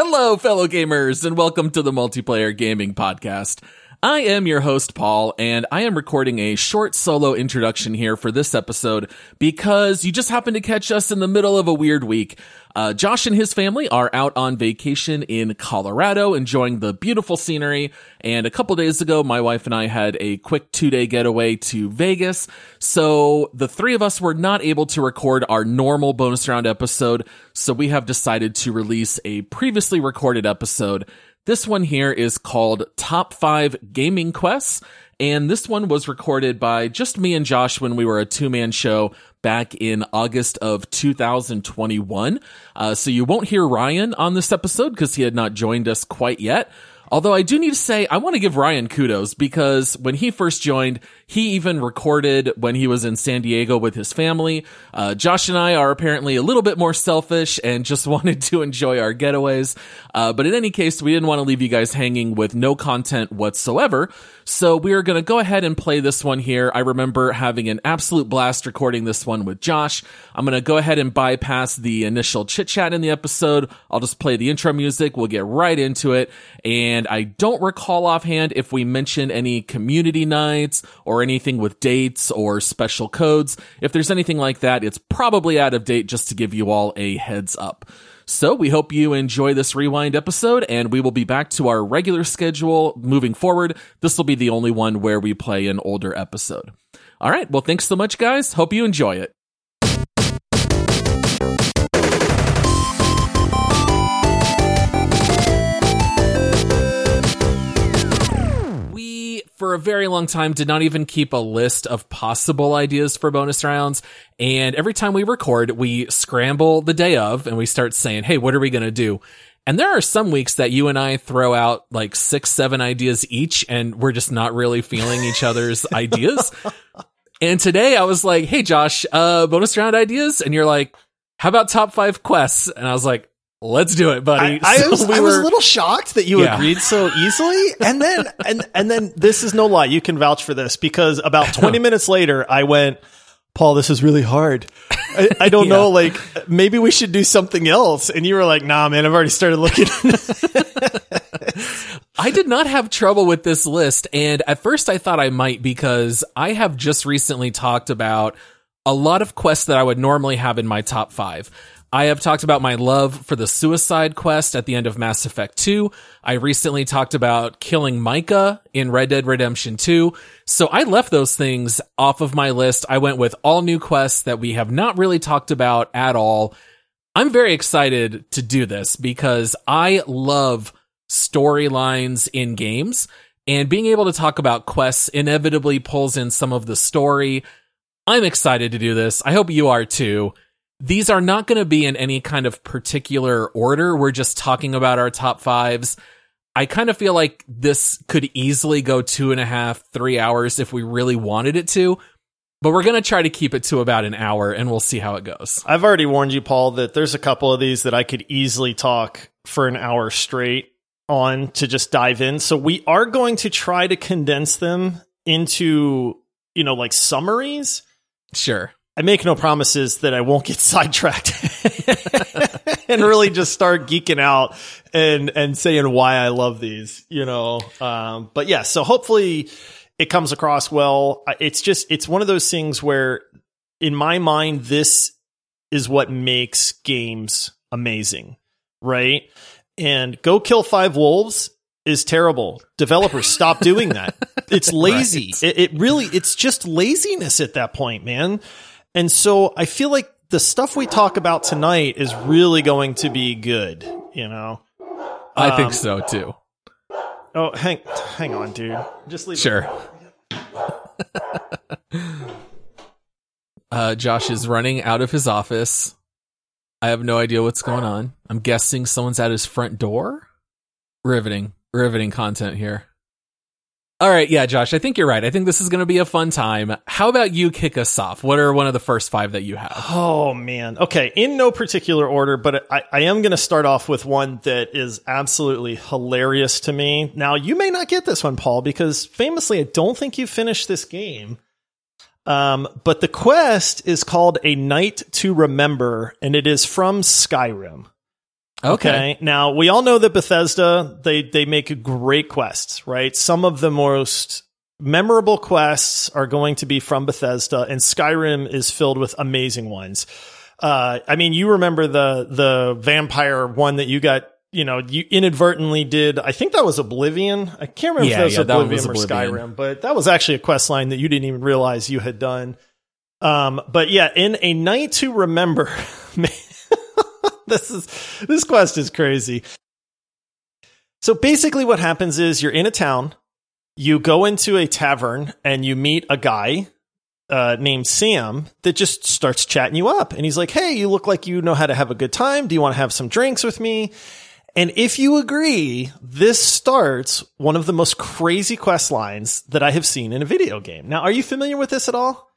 Hello, fellow gamers, and welcome to the Multiplayer Gaming Podcast. I am your host, Paul, and I am recording a short solo introduction here for this episode because you just happened to catch us in the middle of a weird week. Josh and his family are out on vacation in Colorado, enjoying the beautiful scenery. And a couple days ago, my wife and I had a quick two-day getaway to Vegas. So the three of us were not able to record our normal bonus round episode. So we have decided to release a previously recorded episode. This one here is called Top 5 Gaming Quests, and this one was recorded by just me and Josh when we were a two-man show back in August of 2021. So you won't hear Ryan on this episode because he had not joined us quite yet. Although I do need to say, I want to give Ryan kudos because when he first joined, he even recorded when he was in San Diego with his family. Josh and I are apparently a little bit more selfish and just wanted to enjoy our getaways. But in any case, we didn't want to leave you guys hanging with no content whatsoever. So we are going to go ahead and play this one here. I remember having an absolute blast recording this one with Josh. I'm going to go ahead and bypass the initial chit chat in the episode. I'll just play the intro music. We'll get right into it. And I don't recall offhand if we mentioned any community nights or anything with dates or special codes. If there's anything like that, it's probably out of date, just to give you all a heads up. So we hope you enjoy this rewind episode, and we will be back to our regular schedule moving forward. This will be the only one where we play an older episode. All right. Well, thanks so much, guys. Hope you enjoy it. For a very long time, did not even keep a list of possible ideas for bonus rounds. And every time we record, we scramble the day of and we start saying, hey, what are we going to do? And there are some weeks that you and I throw out like 6-7 ideas each, and we're just not really feeling each other's ideas. And today I was like, hey, Josh, bonus round ideas. And you're like, how about top 5 quests? And I was like, let's do it, buddy. I was a little shocked that you agreed so easily. And then, and then this is no lie. You can vouch for this because about 20 minutes later, I went, Paul, this is really hard. I don't know. Like, maybe we should do something else. And you were like, nah, man, I've already started looking. I did not have trouble with this list. And at first I thought I might, because I have just recently talked about a lot of quests that I would normally have in my top 5. I have talked about my love for the suicide quest at the end of Mass Effect 2. I recently talked about killing Micah in Red Dead Redemption 2. So I left those things off of my list. I went with all new quests that we have not really talked about at all. I'm very excited to do this because I love storylines in games, and being able to talk about quests inevitably pulls in some of the story. I'm excited to do this. I hope you are too. These are not going to be in any kind of particular order. We're just talking about our top 5s. I kind of feel like this could easily go 2.5-3 hours if we really wanted it to, but we're going to try to keep it to about an hour, and we'll see how it goes. I've already warned you, Paul, that there's a couple of these that I could easily talk for an hour straight on to just dive in. So we are going to try to condense them into, you know, like summaries. Sure. I make no promises that I won't get sidetracked and really just start geeking out and saying why I love these, you know. But yeah, so hopefully it comes across well. It's just, it's one of those things where in my mind, this is what makes games amazing, right? And go kill 5 wolves is terrible. Developers, stop doing that. It's lazy. Right. It's just laziness at that point, man. And so I feel like the stuff we talk about tonight is really going to be good, you know? I think so, too. Oh, hang on, dude. Just leave Sure. it. Josh is running out of his office. I have no idea what's going on. I'm guessing someone's at his front door? Riveting content here. All right. Yeah, Josh, I think you're right. I think this is going to be a fun time. How about you kick us off? What are one of the first 5 that you have? Oh, man. Okay. In no particular order, but I am going to start off with one that is absolutely hilarious to me. Now, you may not get this one, Paul, because famously, I don't think you finished this game. But the quest is called A Night to Remember, and it is from Skyrim. Okay. Now, we all know that Bethesda, they make great quests, right? Some of the most memorable quests are going to be from Bethesda, and Skyrim is filled with amazing ones. I mean, you remember the vampire one that you got, you know, you inadvertently did. I think that was Oblivion. I can't remember if that was Oblivion or Skyrim, but that was actually a quest line that you didn't even realize you had done. But yeah, in A Night to Remember, man, this quest is crazy. So basically what happens is you're in a town, you go into a tavern and you meet a guy named Sam that just starts chatting you up. And he's like, hey, you look like you know how to have a good time. Do you want to have some drinks with me? And if you agree, this starts one of the most crazy quest lines that I have seen in a video game. Now, are you familiar with this at all?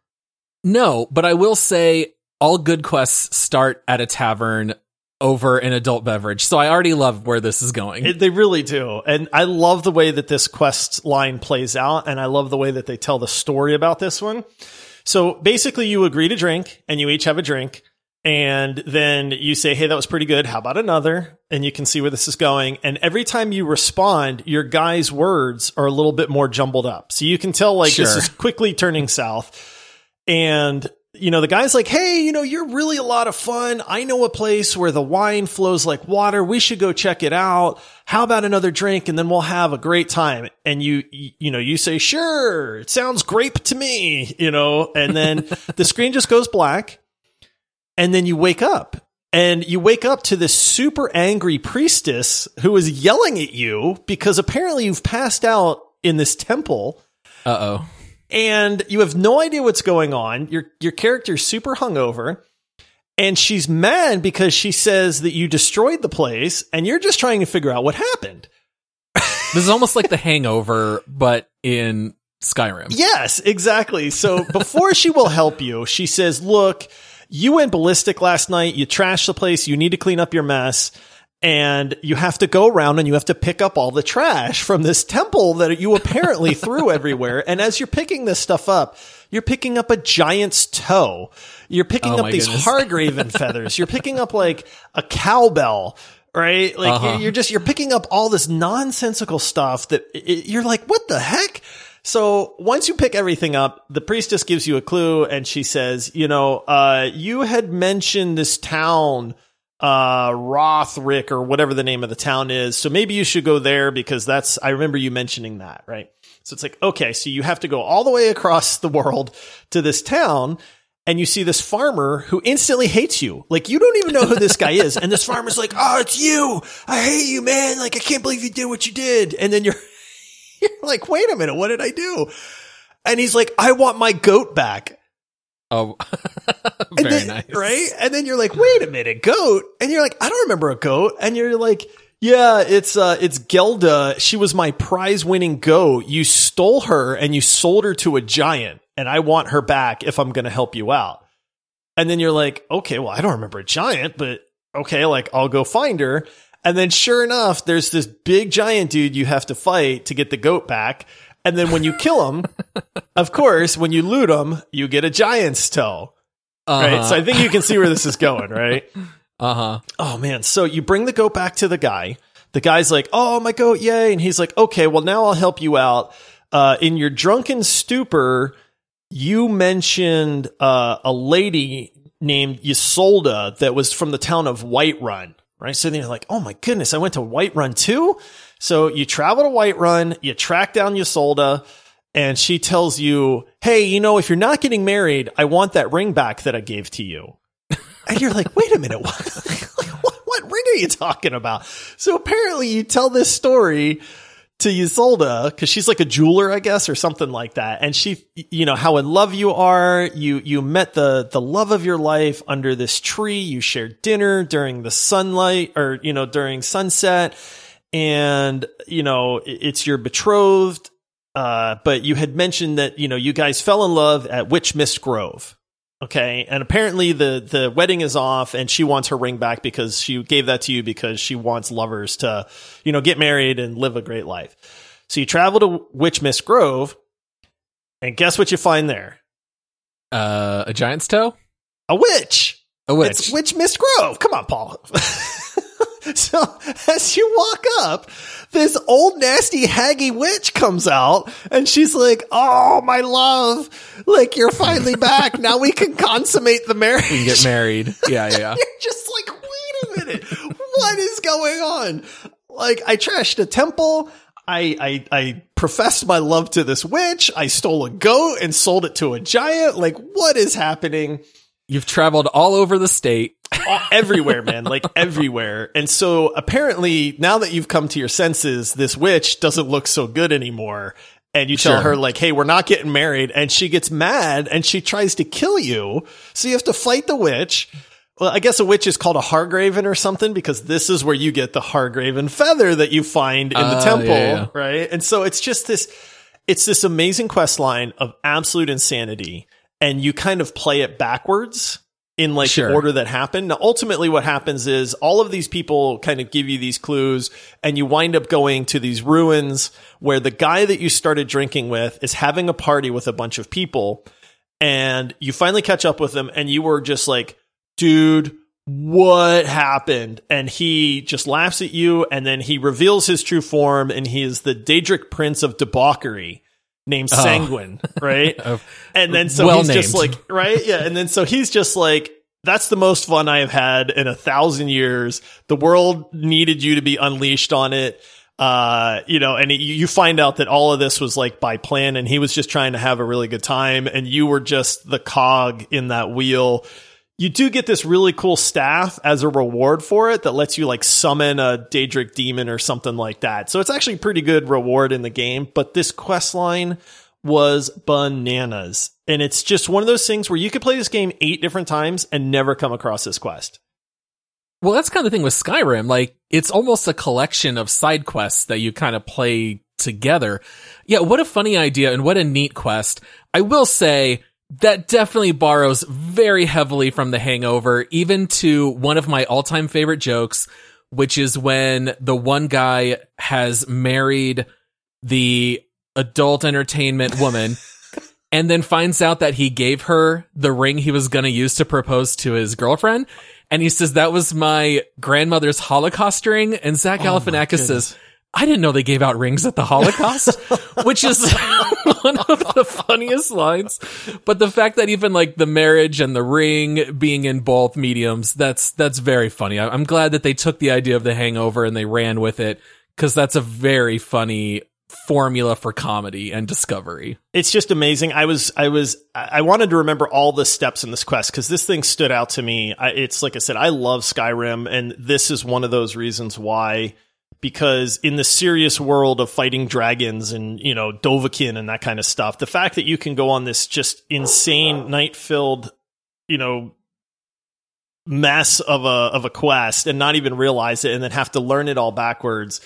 No, but I will say all good quests start at a tavern over an adult beverage. So I already love where this is going. They really do. And I love the way that this quest line plays out. And I love the way that they tell the story about this one. So basically you agree to drink and you each have a drink. And then you say, hey, that was pretty good. How about another? And you can see where this is going. And every time you respond, your guy's words are a little bit more jumbled up. So you can tell, like, This is quickly turning south. And, you know, the guy's like, hey, you know, you're really a lot of fun. I know a place where the wine flows like water. We should go check it out. How about another drink? And then we'll have a great time. And you say, sure, it sounds grape to me, you know, and then the screen just goes black. And then you wake up to this super angry priestess who is yelling at you because apparently you've passed out in this temple. Uh-oh. And you have no idea what's going on. Your character's super hungover. And she's mad because she says that you destroyed the place and you're just trying to figure out what happened. This is almost like The Hangover, but in Skyrim. Yes, exactly. So before she will help you, she says, look, you went ballistic last night. You trashed the place. You need to clean up your mess. And you have to go around and you have to pick up all the trash from this temple that you apparently threw everywhere. And as you're picking this stuff up, you're picking up a giant's toe. You're picking up these Hagraven feathers. You're picking up like a cowbell, right? Like you're picking up all this nonsensical stuff that you're like, what the heck? So once you pick everything up, the priestess gives you a clue and she says, you know, you had mentioned this town, Rothrick or whatever the name of the town is. So maybe you should go there because I remember you mentioning that, right? So it's like, okay, so you have to go all the way across the world to this town and you see this farmer who instantly hates you. Like, you don't even know who this guy is. And this farmer's like, oh, it's you. I hate you, man. Like, I can't believe you did what you did. And then you're like, wait a minute, what did I do? And he's like, I want my goat back. Oh, very nice. Right? And then you're like, wait a minute, goat? And you're like, I don't remember a goat. And you're like, yeah, it's Gelda. She was my prize-winning goat. You stole her and you sold her to a giant. And I want her back if I'm going to help you out. And then you're like, okay, well, I don't remember a giant, but okay, like, I'll go find her. And then sure enough, there's this big giant dude you have to fight to get the goat back. And then when you kill him, of course, when you loot him, you get a giant's toe, right? So I think you can see where this is going, right? Uh-huh. Oh, man. So you bring the goat back to the guy. The guy's like, oh, my goat, yay. And he's like, okay, well, now I'll help you out. In your drunken stupor, you mentioned a lady named Ysolda that was from the town of Whiterun, right? So then you're like, oh, my goodness, I went to Whiterun too? So you travel to Whiterun, you track down Ysolda, and she tells you, hey, you know, if you're not getting married, I want that ring back that I gave to you. And you're like, wait a minute, what ring are you talking about? So apparently you tell this story to Ysolda, because she's like a jeweler, I guess, or something like that. And she, you know, how in love you are. You met the love of your life under this tree. You shared dinner during the sunlight, or, you know, during sunset. And, you know, it's your betrothed, but you had mentioned that, you know, you guys fell in love at Witch Mist Grove. Okay. And apparently the wedding is off and she wants her ring back because she gave that to you because she wants lovers to, you know, get married and live a great life. So you travel to Witch Mist Grove and guess what you find there? A giant's toe? A witch. It's Witch Mist Grove. Come on, Paul. So as you walk up, this old nasty haggy witch comes out and she's like, "Oh, my love, like you're finally back. Now we can consummate the marriage. We can get married." Yeah, yeah. You're just like, wait a minute. What is going on? Like, I trashed a temple. I professed my love to this witch. I stole a goat and sold it to a giant. Like, what is happening? You've traveled all over the state. Everywhere, man, like everywhere. And so apparently now that you've come to your senses, this witch doesn't look so good anymore. And you tell her like, "Hey, we're not getting married." And she gets mad and she tries to kill you. So you have to fight the witch. Well, I guess a witch is called a Hagraven or something, because this is where you get the Hagraven feather that you find in the temple. Yeah. Right. And so it's just this, it's this amazing quest line of absolute insanity. And you kind of play it backwards in like the order that happened. Now, ultimately what happens is all of these people kind of give you these clues and you wind up going to these ruins where the guy that you started drinking with is having a party with a bunch of people, and you finally catch up with them and you were just like, "Dude, what happened?" And he just laughs at you and then he reveals his true form, and he is the Daedric Prince of Debauchery. Named Sanguine, right? And then so he's just like, right? Yeah. And then so he's just like, "That's the most fun I have had in 1,000 years. The world needed you to be unleashed on it." You know, and you find out that all of this was like by plan and he was just trying to have a really good time. And you were just the cog in that wheel. You do get this really cool staff as a reward for it that lets you like summon a Daedric demon or something like that. So it's actually a pretty good reward in the game, but this quest line was bananas. And it's just one of those things where you could play this game 8 different times and never come across this quest. Well, that's kind of the thing with Skyrim. Like, it's almost a collection of side quests that you kind of play together. Yeah, what a funny idea and what a neat quest. I will say, that definitely borrows very heavily from The Hangover, even to one of my all-time favorite jokes, which is when the one guy has married the adult entertainment woman and then finds out that he gave her the ring he was going to use to propose to his girlfriend. And he says, "That was my grandmother's Holocaust ring." And Zach Galifianakis says, "I didn't know they gave out rings at the Holocaust," which is one of the funniest lines. But the fact that even like the marriage and the ring being in both mediums, that's very funny. I'm glad that they took the idea of The Hangover and they ran with it, because that's a very funny formula for comedy and discovery. It's just amazing. I wanted to remember all the steps in this quest because this thing stood out to me. It's like I said, I love Skyrim, and this is one of those reasons why. Because in the serious world of fighting dragons and, you know, Dovahkiin and that kind of stuff, the fact that you can go on this just insane night-filled, you know, mess of a quest and not even realize it and then have to learn it all backwards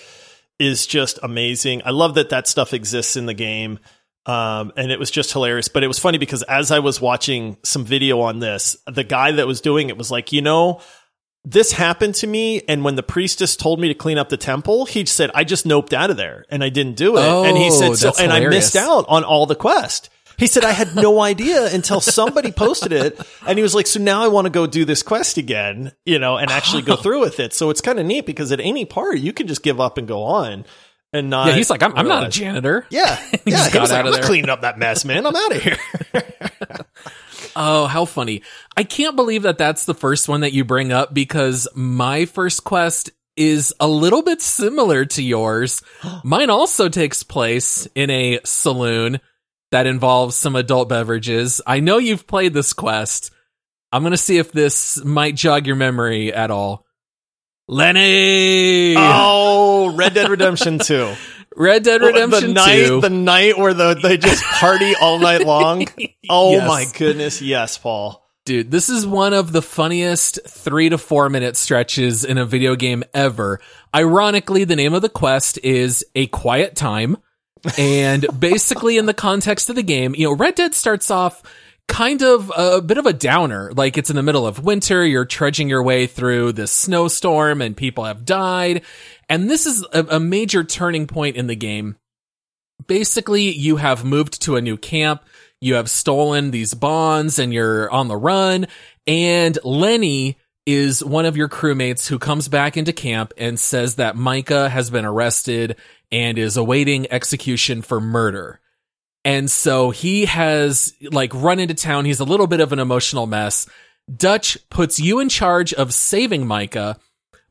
is just amazing. I love that stuff exists in the game. And it was just hilarious. But it was funny because as I was watching some video on this, the guy that was doing it was like, "You know, this happened to me, and when the priestess told me to clean up the temple, he said, I just noped out of there, and I didn't do it." And he said, "So, and I missed out on all the quest." He said, "I had no idea until somebody posted it." And he was like, "So now I want to go do this quest again, you know, and actually go through with it." So it's kind of neat because at any part, you can just give up and go on. And not, yeah, he's like, I'm not a janitor. Yeah. Yeah. He was like, "I'm not cleaning up that mess, man. I'm out of here." Oh, how funny. I can't believe that that's the first one that you bring up, because my first quest is a little bit similar to yours. Mine also takes place in a saloon that involves some adult beverages. I know you've played this quest. I'm going to see if this might jog your memory at all. Lenny! Oh, Red Dead Redemption 2. Red Dead Redemption 2. The night where they just party all night long. Oh, yes. My goodness. Yes, Paul. Dude, this is one of the funniest 3 to 4 minute stretches in a video game ever. Ironically, the name of the quest is A Quiet Time. And basically in the context of the game, you know, Red Dead starts off kind of a bit of a downer. Like, it's in the middle of winter. You're trudging your way through this snowstorm and people have died. And this is a major turning point in the game. Basically, you have moved to a new camp. You have stolen these bonds and you're on the run. And Lenny is one of your crewmates who comes back into camp and says that Micah has been arrested and is awaiting execution for murder. And so he has like run into town. He's a little bit of an emotional mess. Dutch puts you in charge of saving Micah,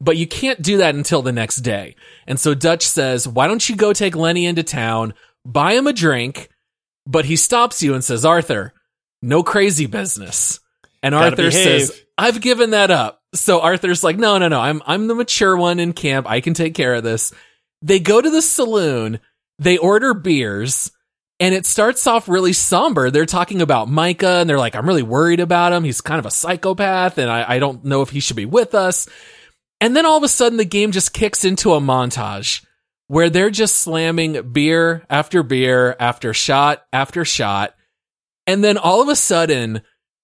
but you can't do that until the next day. And so Dutch says, why don't you go take Lenny into town, buy him a drink, but he stops you and says, Arthur, no crazy business. And Arthur says, I've given that up. So Arthur's like, no, I'm the mature one in camp. I can take care of this. They go to the saloon, they order beers, and it starts off really somber. They're talking about Micah, and they're like, I'm really worried about him. He's kind of a psychopath, and I don't know if he should be with us. And then all of a sudden, the game just kicks into a montage where they're just slamming beer after beer after shot. And then all of a sudden,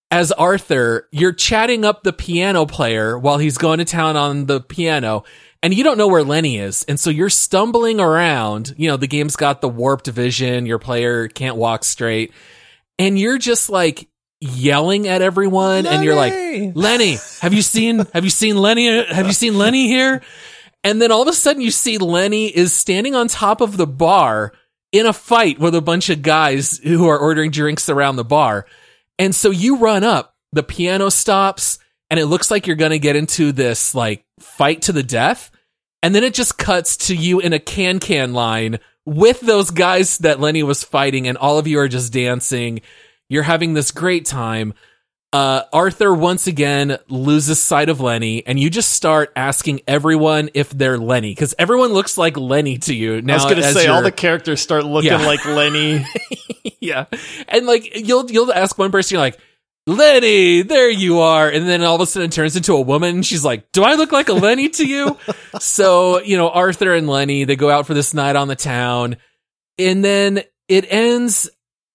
as Arthur, you're chatting up the piano player while he's going to town on the piano, and you don't know where Lenny is. And so you're stumbling around. You know, the game's got the warped vision. Your player can't walk straight. And you're just like yelling at everyone. Lenny! And you're like, Lenny, have you seen Lenny? Have you seen Lenny here? And then all of a sudden you see Lenny is standing on top of the bar in a fight with a bunch of guys who are ordering drinks around the bar. And so you run up, the piano stops, and it looks like you're going to get into this like fight to the death. And then it just cuts to you in a can line with those guys that Lenny was fighting. And all of you are just dancing. You're having this great time. Arthur once again loses sight of Lenny, and you just start asking everyone if they're Lenny, because everyone looks like Lenny to you now. I was going to say all the characters start looking like Lenny. Yeah. And like you'll ask one person, you're like, Lenny, there you are. And then all of a sudden it turns into a woman, and she's like, do I look like a Lenny to you? So, you know, Arthur and Lenny, they go out for this night on the town, and then it ends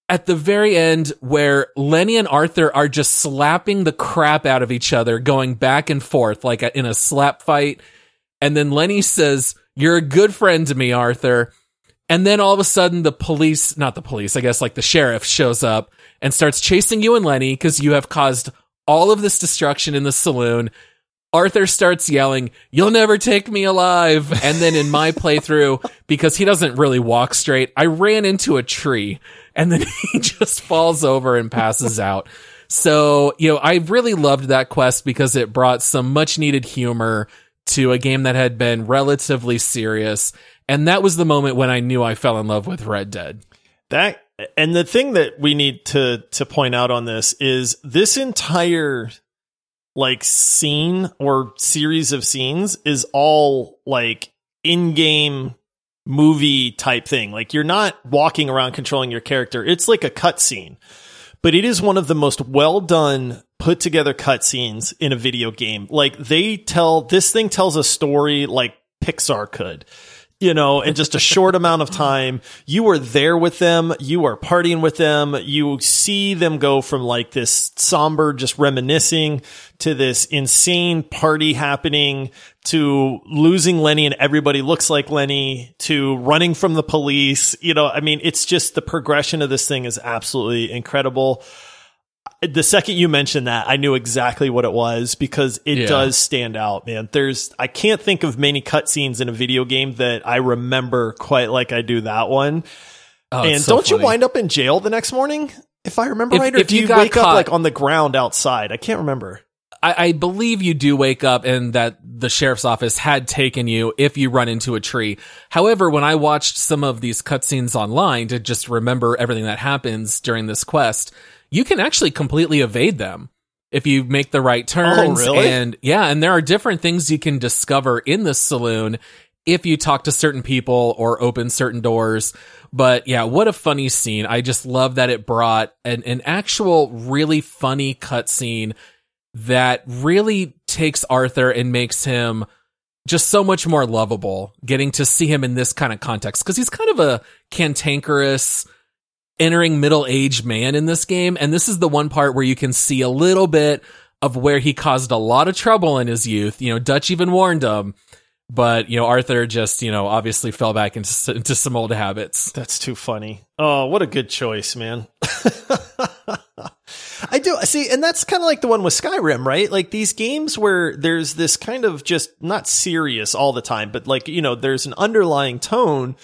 at the very end where Lenny and Arthur are just slapping the crap out of each other, going back and forth like in a slap fight. And then Lenny says, you're a good friend to me, Arthur. And then all of a sudden the sheriff shows up and starts chasing you and Lenny because you have caused all of this destruction in the saloon. Arthur starts yelling, you'll never take me alive. And then in my playthrough, because he doesn't really walk straight, I ran into a tree, and then he just falls over and passes out. So, you know, I really loved that quest because it brought some much needed humor to a game that had been relatively serious. And that was the moment when I knew I fell in love with Red Dead. And the thing that we need to point out on this is this entire like scene or series of scenes is all like in-game movie type thing. Like you're not walking around controlling your character. It's like a cutscene, but it is one of the most well done, put together cutscenes in a video game. Like this thing tells a story like Pixar could. You know, in just a short amount of time, you are there with them. You are partying with them. You see them go from like this somber, just reminiscing to this insane party happening to losing Lenny and everybody looks like Lenny to running from the police. You know, I mean, it's just the progression of this thing is absolutely incredible. The second you mentioned that, I knew exactly what it was because it does stand out, man. I can't think of many cutscenes in a video game that I remember quite like I do that one. Oh, and so don't funny. You wind up in jail the next morning, if I remember right? Or do you wake up like on the ground outside? I can't remember. I believe you do wake up and that the sheriff's office had taken you if you run into a tree. However, when I watched some of these cutscenes online to just remember everything that happens during this quest, you can actually completely evade them if you make the right turns. Oh, really? And there are different things you can discover in this saloon if you talk to certain people or open certain doors. But yeah, what a funny scene. I just love that it brought an actual really funny cutscene that really takes Arthur and makes him just so much more lovable, getting to see him in this kind of context. Because he's kind of a cantankerous, entering middle-aged man in this game, and this is the one part where you can see a little bit of where he caused a lot of trouble in his youth. You know, Dutch even warned him, but, you know, Arthur just, you know, obviously fell back into some old habits. That's too funny. Oh, what a good choice, man. I do. See, and that's kind of like the one with Skyrim, right? Like these games where there's this kind of just not serious all the time, but like, you know, there's an underlying tone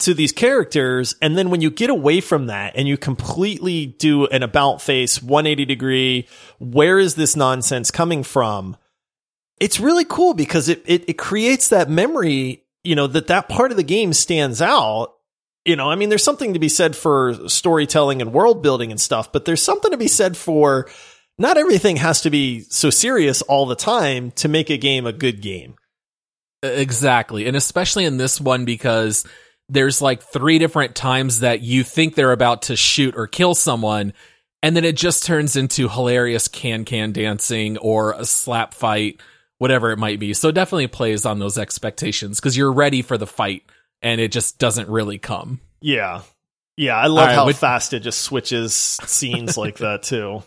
to these characters. And then when you get away from that and you completely do an about face 180 degree, where is this nonsense coming from? It's really cool because it creates that memory, you know, that part of the game stands out. You know, I mean, there's something to be said for storytelling and world building and stuff, but there's something to be said for not everything has to be so serious all the time to make a game a good game. Exactly. And especially in this one, because there's like three different times that you think they're about to shoot or kill someone, and then it just turns into hilarious can-can dancing or a slap fight, whatever it might be. So it definitely plays on those expectations because you're ready for the fight and it just doesn't really come. Yeah. Yeah. I love how fast it just switches scenes like that too.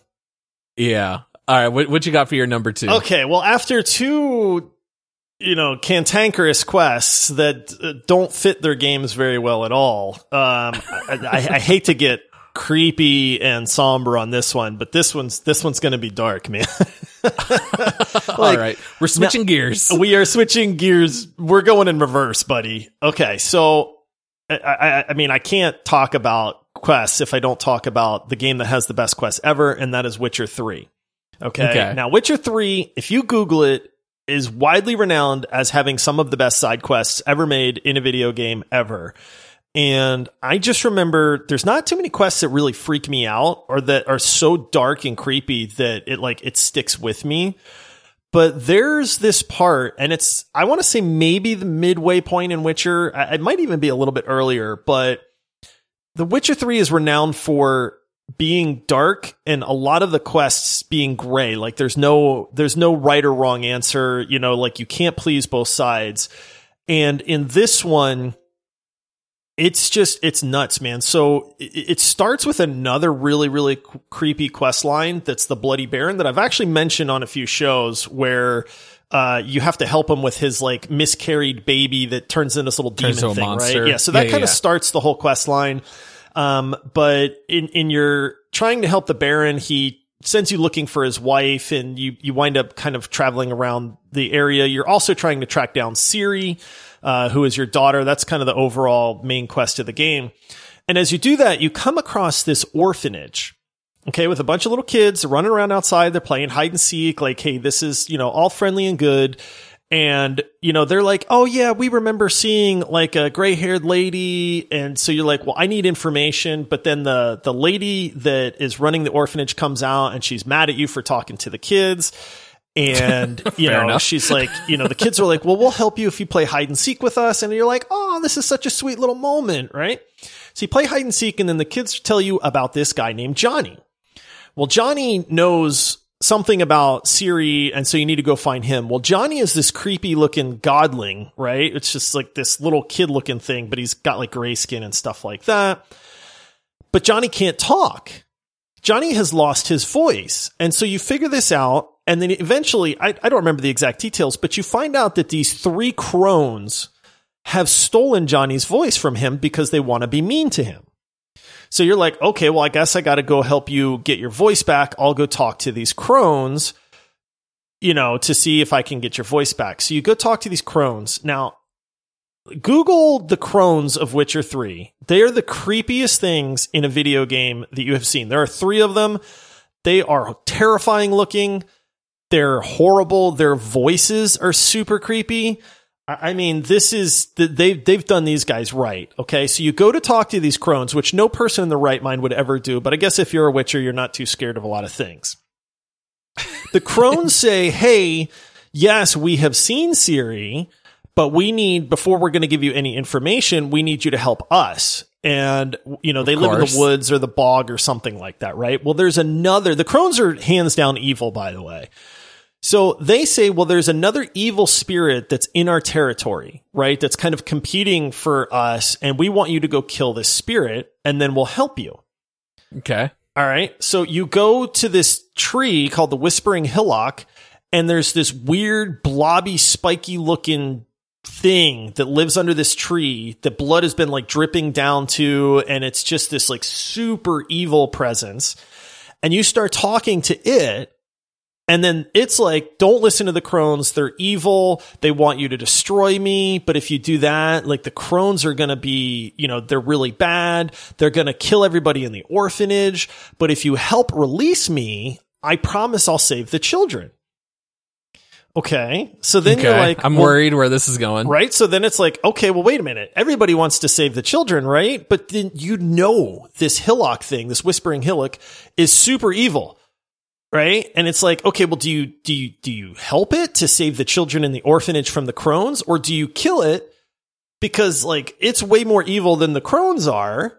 Yeah. All right. What you got for your number two? Okay. Well, after two, you know, cantankerous quests that don't fit their games very well at all. I hate to get creepy and somber on this one, but this one's going to be dark, man. All right. We're switching gears. We are switching gears. We're going in reverse, buddy. Okay. So I mean, I can't talk about quests if I don't talk about the game that has the best quests ever. And that is Witcher 3. Okay. Now Witcher 3, if you Google it, is widely renowned as having some of the best side quests ever made in a video game ever. And I just remember there's not too many quests that really freak me out or that are so dark and creepy that it sticks with me. But there's this part, and it's, I want to say maybe the midway point in Witcher. It might even be a little bit earlier, but The Witcher 3 is renowned for being dark and a lot of the quests being gray. Like there's no right or wrong answer, you know, like you can't please both sides. And in this one, it's nuts, man. So it starts with another really, really creepy quest line. That's the Bloody Baron that I've actually mentioned on a few shows where you have to help him with his like miscarried baby that turns into this little demon thing, right? Yeah. So that kind of starts the whole quest line. But in your trying to help the Baron, he sends you looking for his wife and you wind up kind of traveling around the area. You're also trying to track down Ciri, who is your daughter. That's kind of the overall main quest of the game. And as you do that, you come across this orphanage, okay, with a bunch of little kids running around outside. They're playing hide and seek, like, hey, this is, you know, all friendly and good. And, you know, they're like, oh, yeah, we remember seeing like a gray haired lady. And so you're like, well, I need information. But then the lady that is running the orphanage comes out and she's mad at you for talking to the kids. And, you know, enough. She's like, you know, the kids are like, well, we'll help you if you play hide and seek with us. And you're like, oh, this is such a sweet little moment, right? So you play hide and seek, and then the kids tell you about this guy named Johnny. Well, Johnny knows something about Ciri, and so you need to go find him. Well, Johnny is this creepy looking godling, right? It's just like this little kid looking thing, but he's got like gray skin and stuff like that. But Johnny can't talk. Johnny has lost his voice. And so you figure this out. And then eventually, I don't remember the exact details, but you find out that these three crones have stolen Johnny's voice from him because they want to be mean to him. So you're like, okay, well, I guess I got to go help you get your voice back. I'll go talk to these crones, you know, to see if I can get your voice back. So you go talk to these crones. Now, Google the crones of Witcher 3. They are the creepiest things in a video game that you have seen. There are three of them. They are terrifying looking. They're horrible. Their voices are super creepy. I mean, this is they've done these guys right. Okay, so you go to talk to these crones, which no person in their right mind would ever do. But I guess if you're a Witcher, you're not too scared of a lot of things. The crones say, "Hey, yes, we have seen Ciri, but we need before we're going to give you any information, we need you to help us." And, you know, they live in the woods or the bog or something like that, right? Well, there's another. The crones are hands down evil, by the way. So they say, well, there's another evil spirit that's in our territory, right? That's kind of competing for us. And we want you to go kill this spirit and then we'll help you. Okay. All right. So you go to this tree called the Whispering Hillock, and there's this weird, blobby, spiky looking thing that lives under this tree that blood has been like dripping down to. And it's just this like super evil presence. and you start talking to it, and then it's like, don't listen to the Crones. They're evil. They want you to destroy me. But if you do that, like, the Crones are going to be, you know, they're really bad. They're going to kill everybody in the orphanage. But if you help release me, I promise I'll save the children. Okay. So then you're like, I'm worried where this is going. Right. So then it's like, okay, well, wait a minute. Everybody wants to save the children, right? But then, you know, this Hillock thing, this Whispering Hillock, is super evil. Right. And it's like, okay, well, do you help it to save the children in the orphanage from the Crones, or do you kill it because, like, it's way more evil than the Crones are?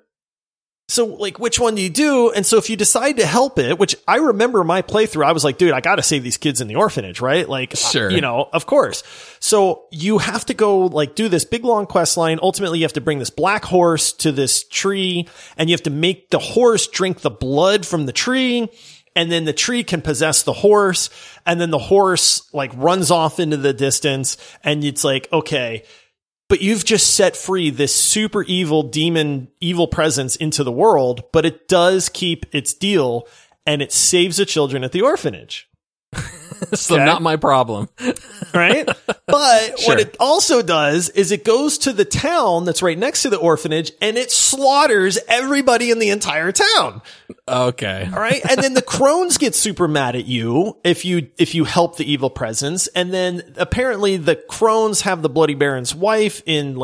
So, like, which one do you do? And so if you decide to help it, which I remember my playthrough, I was like, dude, I got to save these kids in the orphanage, right? Like, sure. You know, of course. So you have to go, like, do this big, long quest line. Ultimately, you have to bring this black horse to this tree, and you have to make the horse drink the blood from the tree. And then the tree can possess the horse. And then the horse, like, runs off into the distance. And it's like, okay, but you've just set free this super evil demon, evil presence into the world, but it does keep its deal, and it saves the children at the orphanage. So okay. Not my problem. Right? But sure. What it also does is it goes to the town that's right next to the orphanage, and it slaughters everybody in the entire town. Okay. All right. And then the Crones get super mad at you if you help the evil presence. And then apparently the Crones have the Bloody Baron's wife in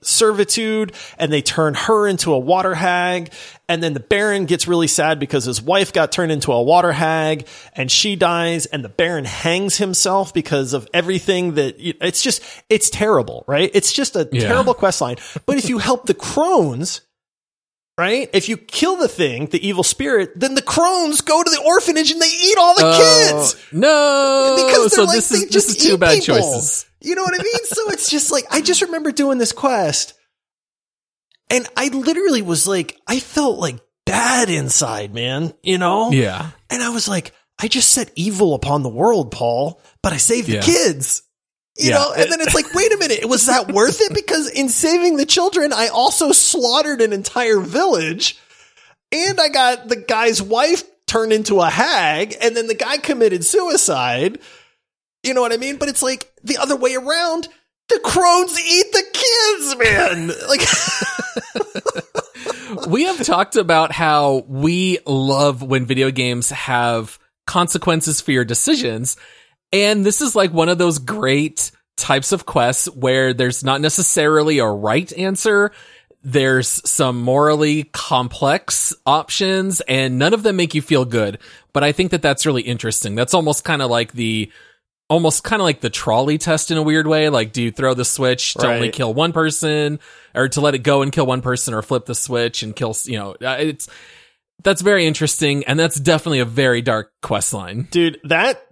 servitude, and they turn her into a water hag. And then the Baron gets really sad because his wife got turned into a water hag, and she dies, and the Baron hangs himself because of everything that it's terrible, right? It's just a terrible quest line. But if you help the Crones, right? If you kill the thing, the evil spirit, then the Crones go to the orphanage and they eat all the kids. No, because they're so like, this is two bad people. Choices. You know what I mean? So it's just like, I just remember doing this quest, and I literally was like, I felt like bad inside, man, you know? Yeah. And I was like, I just set evil upon the world, Paul, but I saved the kids, you know? And then it's like, wait a minute, was that worth it? Because in saving the children, I also slaughtered an entire village, and I got the guy's wife turned into a hag, and then the guy committed suicide. You know what I mean? But it's like the other way around. The Crones eat the kids, man. Like, we have talked about how we love when video games have consequences for your decisions. And this is like one of those great types of quests where there's not necessarily a right answer. There's some morally complex options, and none of them make you feel good. But I think that that's really interesting. That's almost kind of like the trolley test in a weird way. Like, do you throw the switch to only kill one person, or to let it go and kill one person, or flip the switch and kill, you know, that's very interesting. And that's definitely a very dark quest line. Dude, that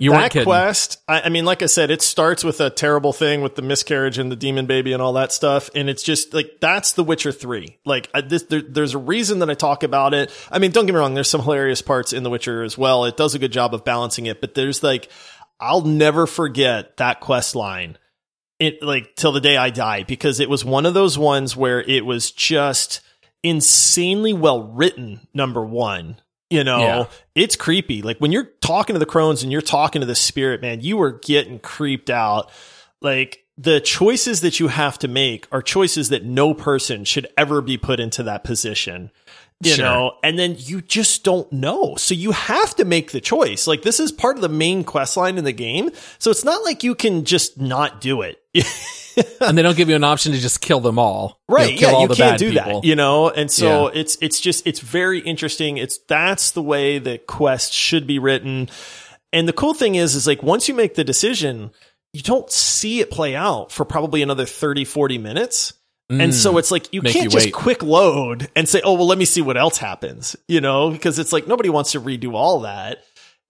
quest, I mean, like I said, it starts with a terrible thing with the miscarriage and the demon baby and all that stuff. And it's just like, that's the Witcher 3. Like, there's a reason that I talk about it. I mean, don't get me wrong. There's some hilarious parts in The Witcher as well. It does a good job of balancing it, but there's like, I'll never forget that quest line, it like till the day I die, because it was one of those ones where it was just insanely well written. Number one, you know, It's creepy. Like, when you're talking to the Crones and you're talking to the spirit, man, you are getting creeped out. Like, the choices that you have to make are choices that no person should ever be put into that position. You know, and then you just don't know. So you have to make the choice. Like, this is part of the main quest line in the game. So it's not like you can just not do it. And they don't give you an option to just kill them all. Right. You know, you can't do people. That, you know? And so it's very interesting. That's the way that quests should be written. And the cool thing is like, once you make the decision, you don't see it play out for probably another 30, 40 minutes. And so it's like, you can't just quick load and say, oh, well, let me see what else happens, you know, because it's like, nobody wants to redo all that.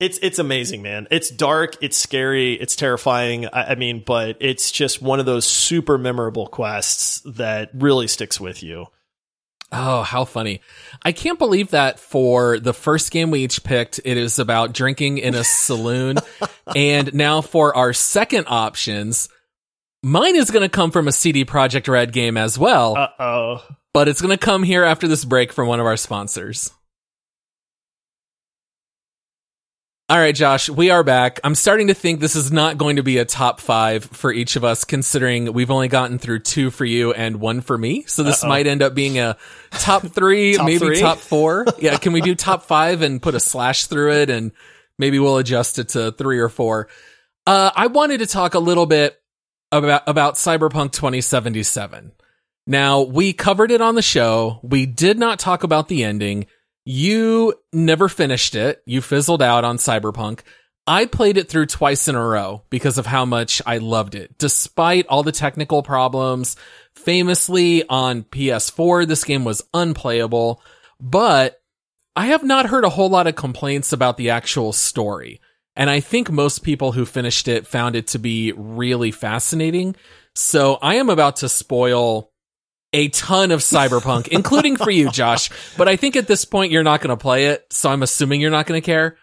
It's amazing, man. It's dark. It's scary. It's terrifying. I mean, but it's just one of those super memorable quests that really sticks with you. Oh, how funny. I can't believe that for the first game we each picked, it is about drinking in a saloon. And now for our second options, mine is going to come from a CD Projekt Red game as well. Uh-oh. But it's going to come here after this break from one of our sponsors. All right, Josh, we are back. I'm starting to think this is not going to be a top five for each of us, considering we've only gotten through two for you and one for me. So this might end up being a top three, top four. Yeah, can we do top five and put a slash through it, and maybe we'll adjust it to three or four? I wanted to talk a little bit about Cyberpunk 2077. Now, we covered it on the show. We did not talk about the ending. You never finished it. You fizzled out on Cyberpunk. I played it through twice in a row because of how much I loved it. Despite all the technical problems, famously on PS4, this game was unplayable, but I have not heard a whole lot of complaints about the actual story. And I think most people who finished it found it to be really fascinating. So I am about to spoil a ton of Cyberpunk, including for you, Josh. But I think at this point, you're not going to play it. So I'm assuming you're not going to care.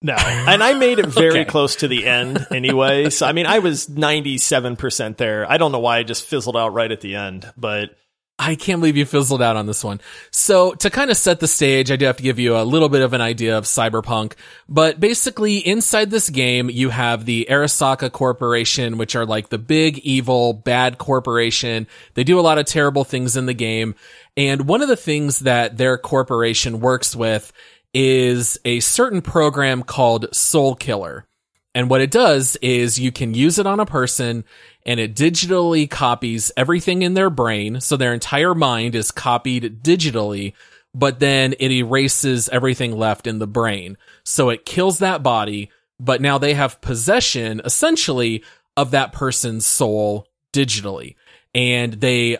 No. And I made it very close to the end anyway. So, I mean, I was 97% there. I don't know why I just fizzled out right at the end, but I can't believe you fizzled out on this one. So to kind of set the stage, I do have to give you a little bit of an idea of Cyberpunk. But basically, inside this game, you have the Arasaka Corporation, which are like the big, evil, bad corporation. They do a lot of terrible things in the game. And one of the things that their corporation works with is a certain program called Soul Killer. And what it does is you can use it on a person, and it digitally copies everything in their brain. So their entire mind is copied digitally, but then it erases everything left in the brain. So it kills that body, but now they have possession, essentially, of that person's soul digitally. And they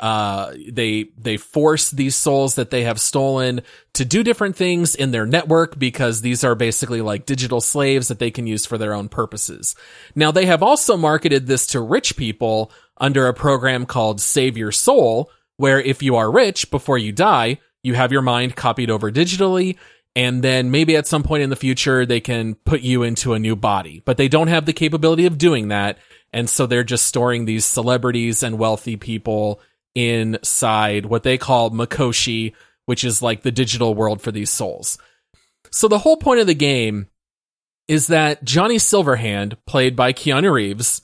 force these souls that they have stolen to do different things in their network, because these are basically like digital slaves that they can use for their own purposes. Now, they have also marketed this to rich people under a program called Save Your Soul, where if you are rich, before you die, you have your mind copied over digitally. And then maybe at some point in the future, they can put you into a new body, but they don't have the capability of doing that. And so they're just storing these celebrities and wealthy people inside what they call Makoshi, which is like the digital world for these souls. So the whole point of the game is that Johnny Silverhand, played by Keanu Reeves,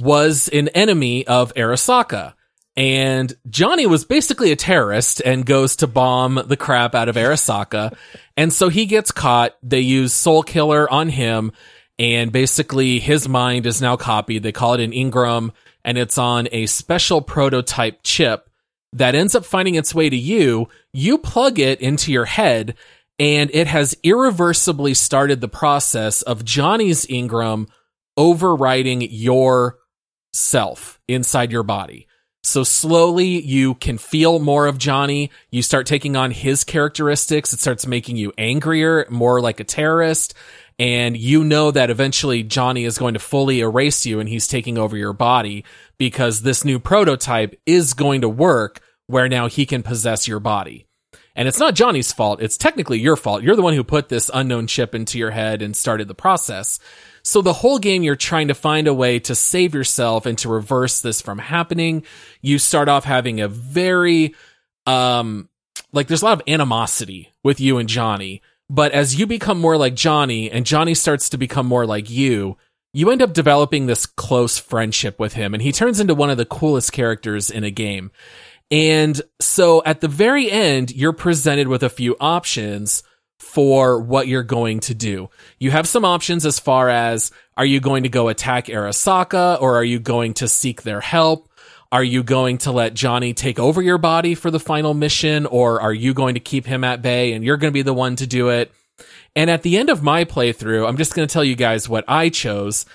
was an enemy of Arasaka. And Johnny was basically a terrorist and goes to bomb the crap out of Arasaka. And so he gets caught. They use Soul Killer on him. And basically, his mind is now copied. They call it an Ingram, and it's on a special prototype chip that ends up finding its way to you. You plug it into your head, and it has irreversibly started the process of Johnny's Ingram overriding your self inside your body. So slowly, you can feel more of Johnny. You start taking on his characteristics. It starts making you angrier, more like a terrorist. And you know that eventually Johnny is going to fully erase you, and he's taking over your body, because this new prototype is going to work where now he can possess your body. And it's not Johnny's fault. It's technically your fault. You're the one who put this unknown chip into your head and started the process. So the whole game, you're trying to find a way to save yourself and to reverse this from happening. You start off having a very, there's a lot of animosity with you and Johnny. But as you become more like Johnny, and Johnny starts to become more like you, you end up developing this close friendship with him, and he turns into one of the coolest characters in a game. And so at the very end, you're presented with a few options for what you're going to do. You have some options as far as, are you going to go attack Arasaka, or are you going to seek their help? Are you going to let Johnny take over your body for the final mission, or are you going to keep him at bay and you're going to be the one to do it? And at the end of my playthrough, I'm just going to tell you guys what I chose.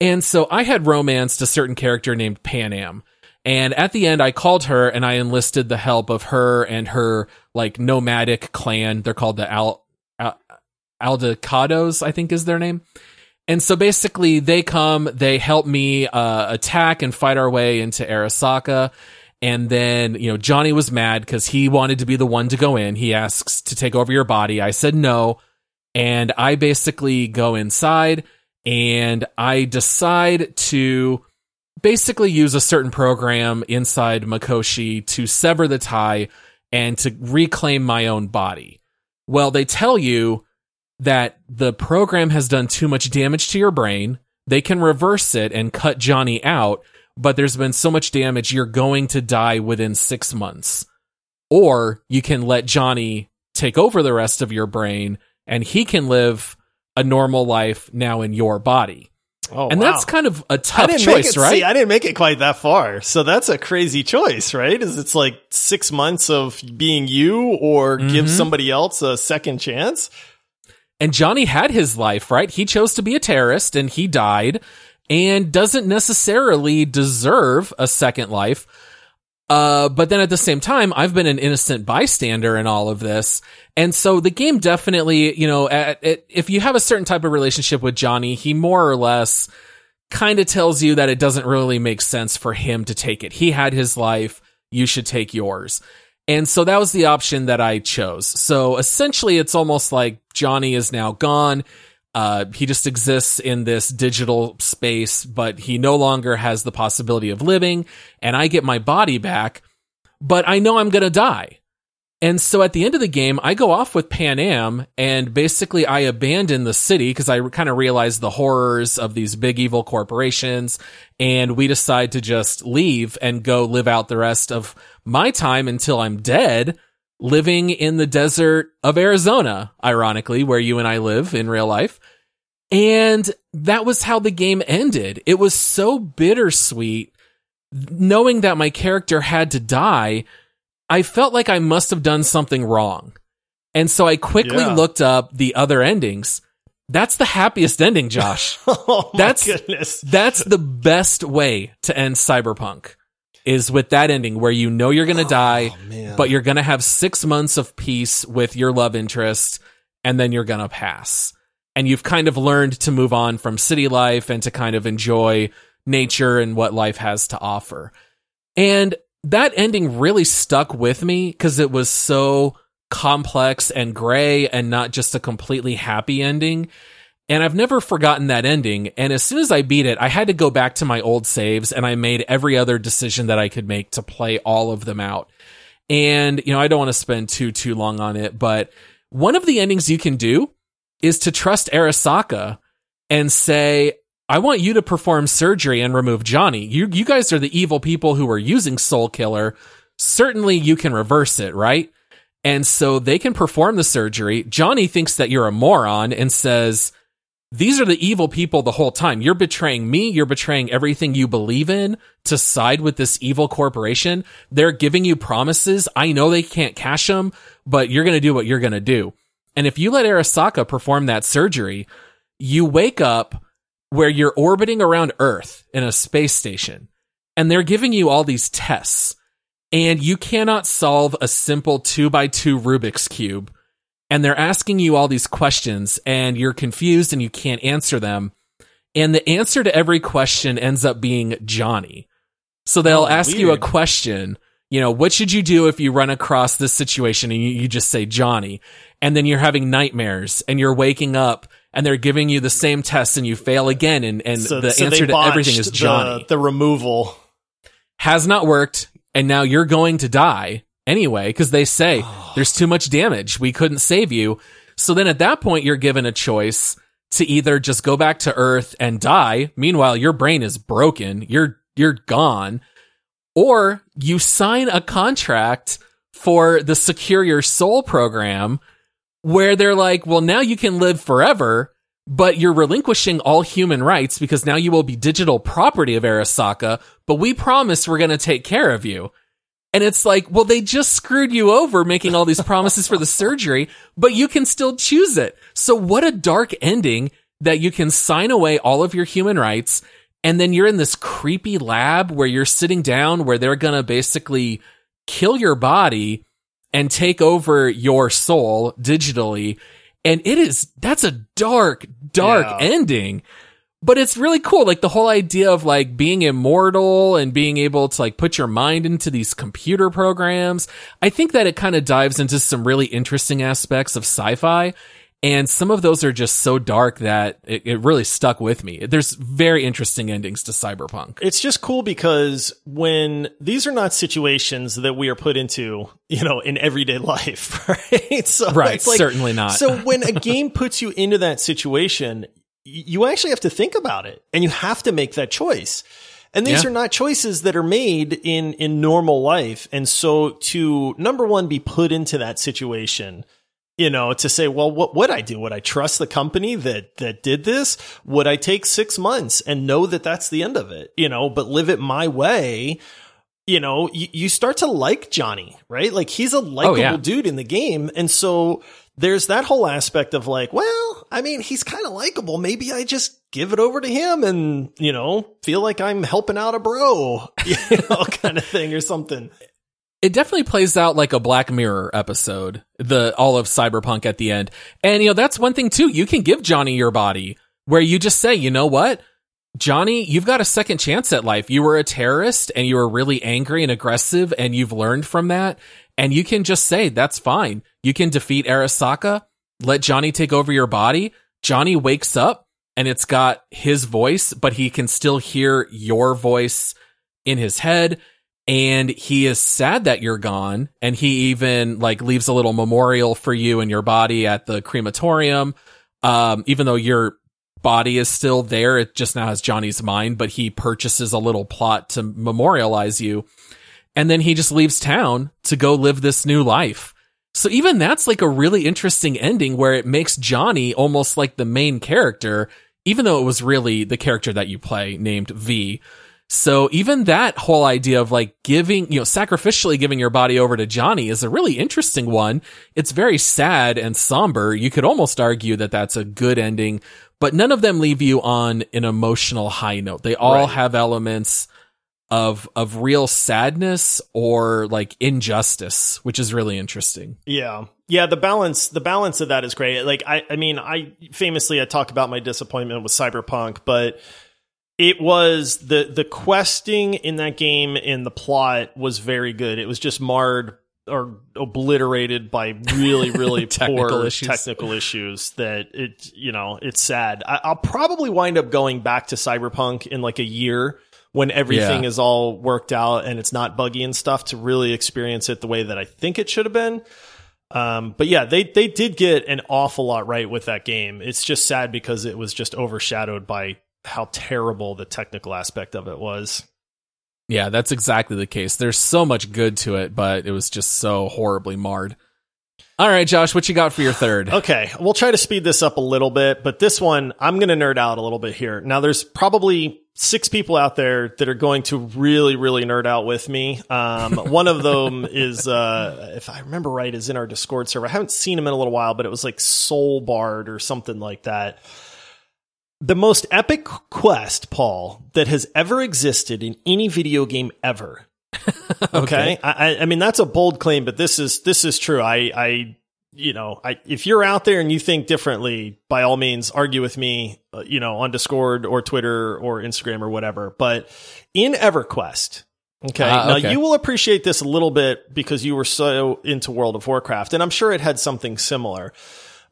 And so I had romanced a certain character named Panam. And at the end, I called her and I enlisted the help of her and her like nomadic clan. They're called the Aldecados, I think is their name. And so basically, they come, they help me attack and fight our way into Arasaka. And then, Johnny was mad because he wanted to be the one to go in. He asks to take over your body. I said no. And I basically go inside and I decide to basically use a certain program inside Makoshi to sever the tie and to reclaim my own body. Well, they tell you that the program has done too much damage to your brain. They can reverse it and cut Johnny out, but there's been so much damage, you're going to die within 6 months. Or you can let Johnny take over the rest of your brain, and he can live a normal life now in your body. Oh, and wow. That's kind of a tough choice, right? See, I didn't make it quite that far. So that's a crazy choice, right? Is it's like 6 months of being you or give somebody else a second chance? And Johnny had his life, right? He chose to be a terrorist and he died and doesn't necessarily deserve a second life. But then at the same time, I've been an innocent bystander in all of this. And so the game definitely, you know, if you have a certain type of relationship with Johnny, he more or less kind of tells you that it doesn't really make sense for him to take it. He had his life. You should take yours. And so that was the option that I chose. So essentially, it's almost like Johnny is now gone. He just exists in this digital space, but he no longer has the possibility of living, and I get my body back, but I know I'm going to die. And so at the end of the game, I go off with Panam, and basically I abandon the city because I kind of realize the horrors of these big evil corporations, and we decide to just leave and go live out the rest of my time until I'm dead, living in the desert of Arizona, ironically, where you and I live in real life. And that was how the game ended. It was so bittersweet. Knowing that my character had to die, I felt like I must have done something wrong. And so I quickly looked up the other endings. That's the happiest ending, Josh. Oh, my goodness. That's the best way to end Cyberpunk. Is with that ending where you know you're going to die, but you're going to have 6 months of peace with your love interest, and then you're going to pass. And you've kind of learned to move on from city life and to kind of enjoy nature and what life has to offer. And that ending really stuck with me because it was so complex and gray and not just a completely happy ending. And I've never forgotten that ending. And as soon as I beat it, I had to go back to my old saves and I made every other decision that I could make to play all of them out. And, you know, I don't want to spend too long on it, but one of the endings you can do is to trust Arasaka and say, I want you to perform surgery and remove Johnny. You guys are the evil people who are using Soul Killer. Certainly you can reverse it, right? And so they can perform the surgery. Johnny thinks that you're a moron and says, these are the evil people the whole time. You're betraying me. You're betraying everything you believe in to side with this evil corporation. They're giving you promises. I know they can't cash them, but you're going to do what you're going to do. And if you let Arasaka perform that surgery, you wake up where you're orbiting around Earth in a space station, and they're giving you all these tests, and you cannot solve a simple 2x2 Rubik's Cube. And they're asking you all these questions, and you're confused, and you can't answer them. And the answer to every question ends up being Johnny. So they'll ask you a question, you know, what should you do if you run across this situation? And you just say Johnny. And then you're having nightmares, and you're waking up, and they're giving you the same test, and you fail again. And the answer to everything is Johnny. The removal has not worked, and now you're going to die. Anyway, because they say there's too much damage. We couldn't save you. So then at that point, you're given a choice to either just go back to Earth and die. Meanwhile, your brain is broken. You're gone. Or you sign a contract for the Secure Your Soul program where they're like, well, now you can live forever, but you're relinquishing all human rights because now you will be digital property of Arasaka, but we promise we're going to take care of you. And it's like, well, they just screwed you over making all these promises for the surgery, but you can still choose it. So what a dark ending that you can sign away all of your human rights. And then you're in this creepy lab where you're sitting down where they're going to basically kill your body and take over your soul digitally. And that's a dark ending. But it's really cool, like the whole idea of like being immortal and being able to like put your mind into these computer programs. I think that it kind of dives into some really interesting aspects of sci-fi. And some of those are just so dark that it really stuck with me. There's very interesting endings to Cyberpunk. It's just cool because when these are not situations that we are put into, you know, in everyday life, right? So right, it's like, certainly not. So when a game puts you into that situation, you actually have to think about it and you have to make that choice. And these are not choices that are made in normal life. And so to, number one, be put into that situation, you know, to say, well, what would I do? Would I trust the company that did this? Would I take 6 months and know that that's the end of it, you know, but live it my way? You know, you start to like Johnny, right? Like, he's a likable dude in the game. And so there's that whole aspect of like, well, I mean, he's kind of likable. Maybe I just give it over to him and, you know, feel like I'm helping out a bro, you know, kind of thing or something. It definitely plays out like a Black Mirror episode, all of Cyberpunk at the end. And, you know, that's one thing, too. You can give Johnny your body, where you just say, you know what, Johnny, you've got a second chance at life. You were a terrorist and you were really angry and aggressive, and you've learned from that. And you can just say, that's fine. You can defeat Arasaka, let Johnny take over your body. Johnny wakes up and it's got his voice, but he can still hear your voice in his head. And he is sad that you're gone, and he even like leaves a little memorial for you and your body at the crematorium. Even though your body is still there, it just now has Johnny's mind, but he purchases a little plot to memorialize you. And then he just leaves town to go live this new life. So even that's like a really interesting ending, where it makes Johnny almost like the main character, even though it was really the character that you play named V. So even that whole idea of like giving, you know, sacrificially giving your body over to Johnny is a really interesting one. It's very sad and somber. You could almost argue that that's a good ending, but none of them leave you on an emotional high note. They all have elements of real sadness or like injustice, which is really interesting. Yeah. Yeah, the balance of that is great. Like, I mean, I talk about my disappointment with Cyberpunk, but it was the questing in that game, and the plot was very good. It was just marred or obliterated by really, really technical issues that it, you know, it's sad. I'll probably wind up going back to Cyberpunk in like a year when everything is all worked out and it's not buggy and stuff, to really experience it the way that I think it should have been. But yeah, they did get an awful lot right with that game. It's just sad because it was just overshadowed by how terrible the technical aspect of it was. Yeah, that's exactly the case. There's so much good to it, but it was just so horribly marred. All right, Josh, what you got for your third? Okay, we'll try to speed this up a little bit, but this one, I'm going to nerd out a little bit here. Now, there's probably 6 people out there that are going to really, really nerd out with me. One of them is, if I remember right, is in our Discord server. I haven't seen him in a little while, but it was like Soul Bard or something like that. The most epic quest, Paul, that has ever existed in any video game ever. Okay. I mean, that's a bold claim, but this is true. I, if you're out there and you think differently, by all means, argue with me, you know, on Discord or Twitter or Instagram or whatever, but in EverQuest. Okay. Now you will appreciate this a little bit because you were so into World of Warcraft, and I'm sure it had something similar,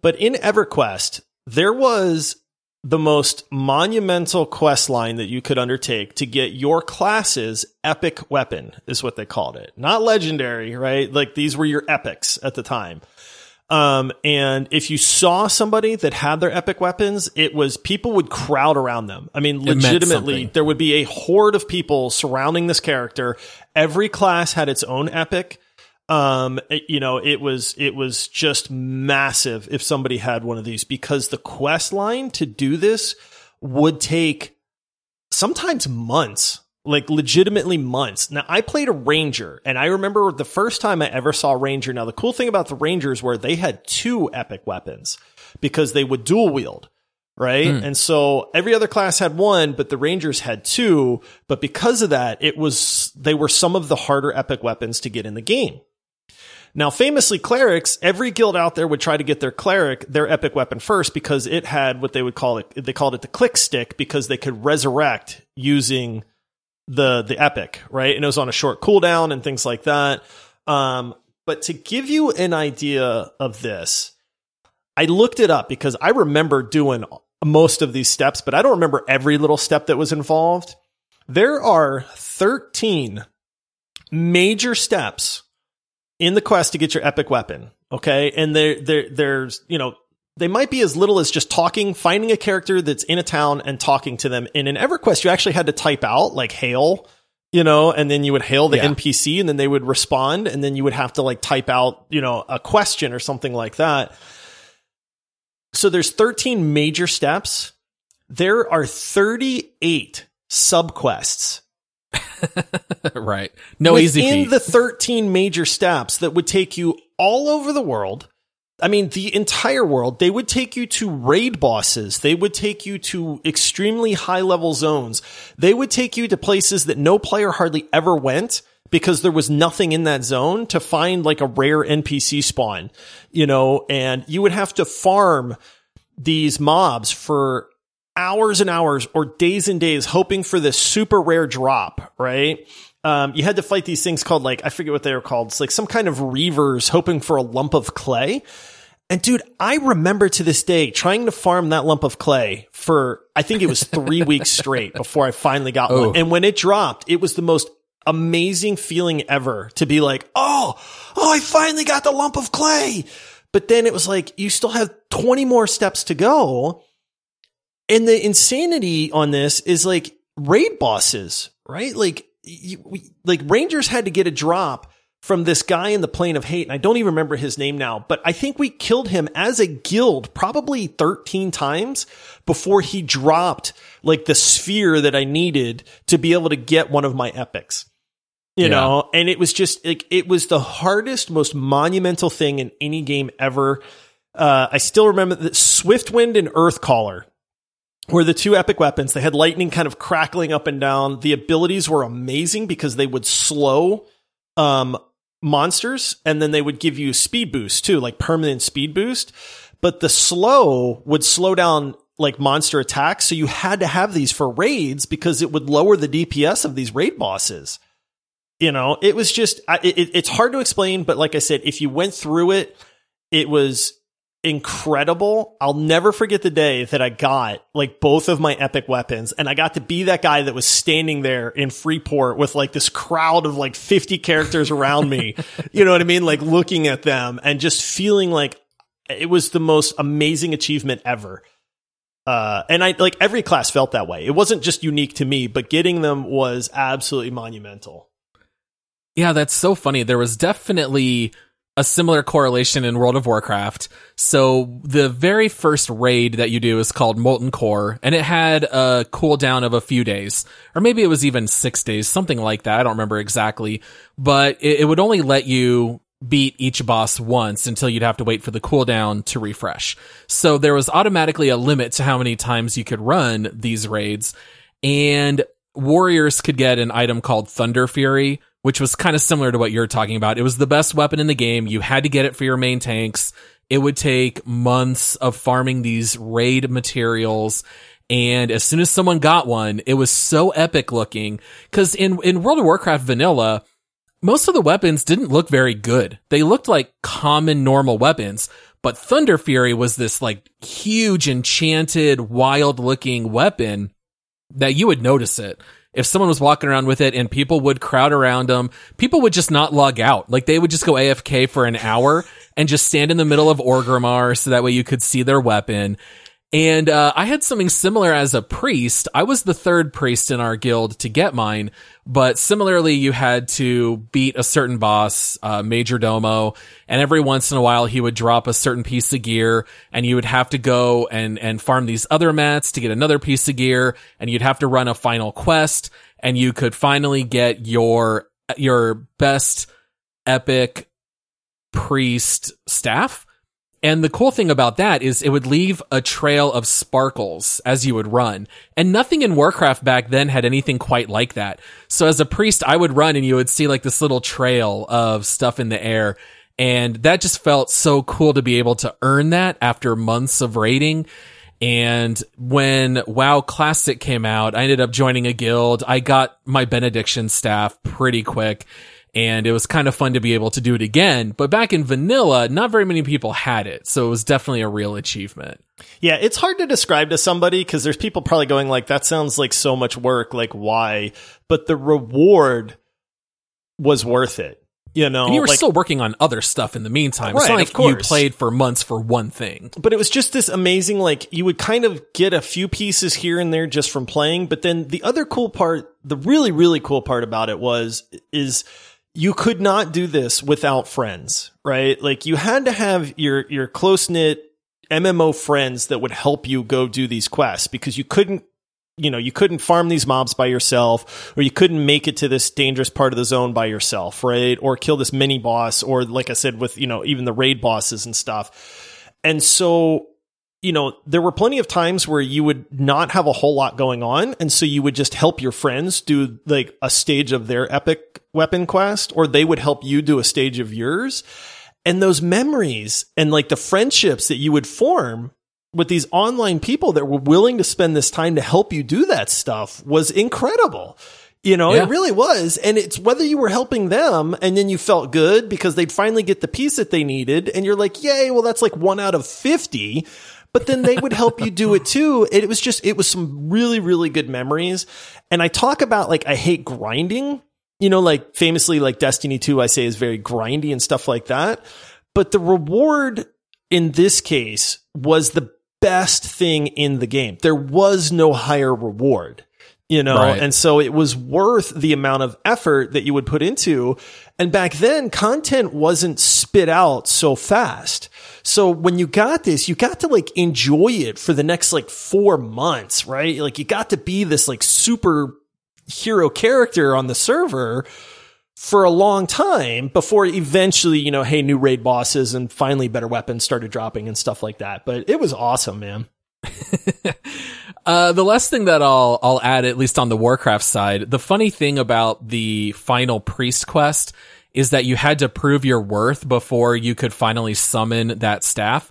but in EverQuest, there was the most monumental quest line that you could undertake to get your class's epic weapon, is what they called it. Not legendary, right? Like, these were your epics at the time. And if you saw somebody that had their epic weapons, people would crowd around them. I mean, legitimately, there would be a horde of people surrounding this character. Every class had its own epic. You know, it was just massive if somebody had one of these, because the quest line to do this would take sometimes months, like legitimately months. Now, I played a ranger, and I remember the first time I ever saw a ranger. Now, the cool thing about the rangers were they had 2 epic weapons because they would dual wield. Right. And so every other class had 1, but the Rangers had 2. But because of that, they were some of the harder epic weapons to get in the game. Now, famously, clerics, every guild out there would try to get their epic weapon first, because it had what they would call it. They called it the click stick, because they could resurrect using the epic. Right. And it was on a short cooldown and things like that. But to give you an idea of this, I looked it up because I remember doing most of these steps, but I don't remember every little step that was involved. There are 13 major steps in the quest to get your epic weapon. Okay. And there's, you know, they might be as little as just talking, finding a character that's in a town and talking to them. And in EverQuest, you actually had to type out like hail, you know, and then you would hail the NPC and then they would respond. And then you would have to like type out, you know, a question or something like that. So there's 13 major steps. There are 38 subquests. Right. No within easy feat. In the 13 major steps that would take you all over the world. I mean, the entire world. They would take you to raid bosses. They would take you to extremely high level zones. They would take you to places that no player hardly ever went because there was nothing in that zone to find like a rare NPC spawn, you know, and you would have to farm these mobs for hours and hours or days and days hoping for this super rare drop, right? You had to fight these things called, like, I forget what they were called. It's like some kind of reavers hoping for a lump of clay. And dude, I remember to this day trying to farm that lump of clay for, I think it was 3 weeks straight before I finally got one. And when it dropped, it was the most amazing feeling ever to be like, oh, I finally got the lump of clay. But then it was like, you still have 20 more steps to go. And the insanity on this is like raid bosses, right? Like, Rangers had to get a drop from this guy in the Plane of Hate, and I don't even remember his name now, but I think we killed him as a guild probably 13 times before he dropped like the sphere that I needed to be able to get one of my epics, you know, and it was just like, it was the hardest, most monumental thing in any game ever. I still remember that Swiftwind and Earthcaller were the two epic weapons. They had lightning kind of crackling up and down. The abilities were amazing because they would slow monsters, and then they would give you speed boost too, like permanent speed boost. But the slow would slow down like monster attacks. So you had to have these for raids because it would lower the DPS of these raid bosses. You know, it was just, it's hard to explain, but like I said, if you went through it, it was incredible. I'll never forget the day that I got like both of my epic weapons, and I got to be that guy that was standing there in Freeport with like this crowd of like 50 characters around me, you know what I mean? Like looking at them and just feeling like it was the most amazing achievement ever. And I like every class felt that way. It wasn't just unique to me, but getting them was absolutely monumental. Yeah, that's so funny. There was definitely a similar correlation in World of Warcraft. So the very first raid that you do is called Molten Core, and it had a cooldown of a few days, or maybe it was even 6 days, something like that. I don't remember exactly, but it would only let you beat each boss once until you'd have to wait for the cooldown to refresh. So there was automatically a limit to how many times you could run these raids, and warriors could get an item called Thunder Fury, which was kind of similar to what you're talking about. It was the best weapon in the game. You had to get it for your main tanks. It would take months of farming these raid materials. And as soon as someone got one, it was so epic looking. Because in World of Warcraft vanilla, most of the weapons didn't look very good. They looked like common, normal weapons. But Thunder Fury was this like huge, enchanted, wild looking weapon that you would notice it. If someone was walking around with it and people would crowd around them, people would just not log out. Like they would just go AFK for an hour and just stand in the middle of Orgrimmar so that way you could see their weapon. And I had something similar as a priest. I was the third priest in our guild to get mine, but similarly you had to beat a certain boss, Major Domo, and every once in a while he would drop a certain piece of gear, and you would have to go and farm these other mats to get another piece of gear, and you'd have to run a final quest, and you could finally get your best epic priest staff. And the cool thing about that is it would leave a trail of sparkles as you would run. And nothing in Warcraft back then had anything quite like that. So as a priest, I would run and you would see like this little trail of stuff in the air. And that just felt so cool to be able to earn that after months of raiding. And when WoW Classic came out, I ended up joining a guild. I got my benediction staff pretty quick. and it was kind of fun to be able to do it again. But back in vanilla, not very many people had it, so it was definitely a real achievement. Yeah, it's hard to describe to somebody because there's people probably going like, that sounds like so much work, like why? But the reward was worth it. You know, and you were like, still working on other stuff in the meantime. Right, it's not like you played for months for one thing. But it was just this amazing, like, you would kind of get a few pieces here and there just from playing. But then the other cool part, the really, really cool part about it is you could not do this without friends, right? Like, you had to have your close-knit MMO friends that would help you go do these quests, because you couldn't farm these mobs by yourself, or you couldn't make it to this dangerous part of the zone by yourself, right? Or kill this mini boss, or like I said, with, even the raid bosses and stuff. And so, there were plenty of times where you would not have a whole lot going on. And so you would just help your friends do like a stage of their epic weapon quest, or they would help you do a stage of yours. And those memories and like the friendships that you would form with these online people that were willing to spend this time to help you do that stuff was incredible. It really was. And it's whether you were helping them and then you felt good because they'd finally get the piece that they needed. And you're like, yay, well, that's like 1 out of 50. But then they would help you do it too. It was some really, really good memories. And I talk about like, I hate grinding, like famously, like Destiny 2, I say is very grindy and stuff like that. But the reward in this case was the best thing in the game. There was no higher reward, right. And so it was worth the amount of effort that you would put into. And back then, content wasn't spit out so fast. So when you got this, you got to like enjoy it for the next like 4 months, right? Like you got to be this like super hero character on the server for a long time before eventually, hey, new raid bosses and finally better weapons started dropping and stuff like that. But it was awesome, man. The last thing that I'll add, at least on the Warcraft side, the funny thing about the final priest quest is that you had to prove your worth before you could finally summon that staff.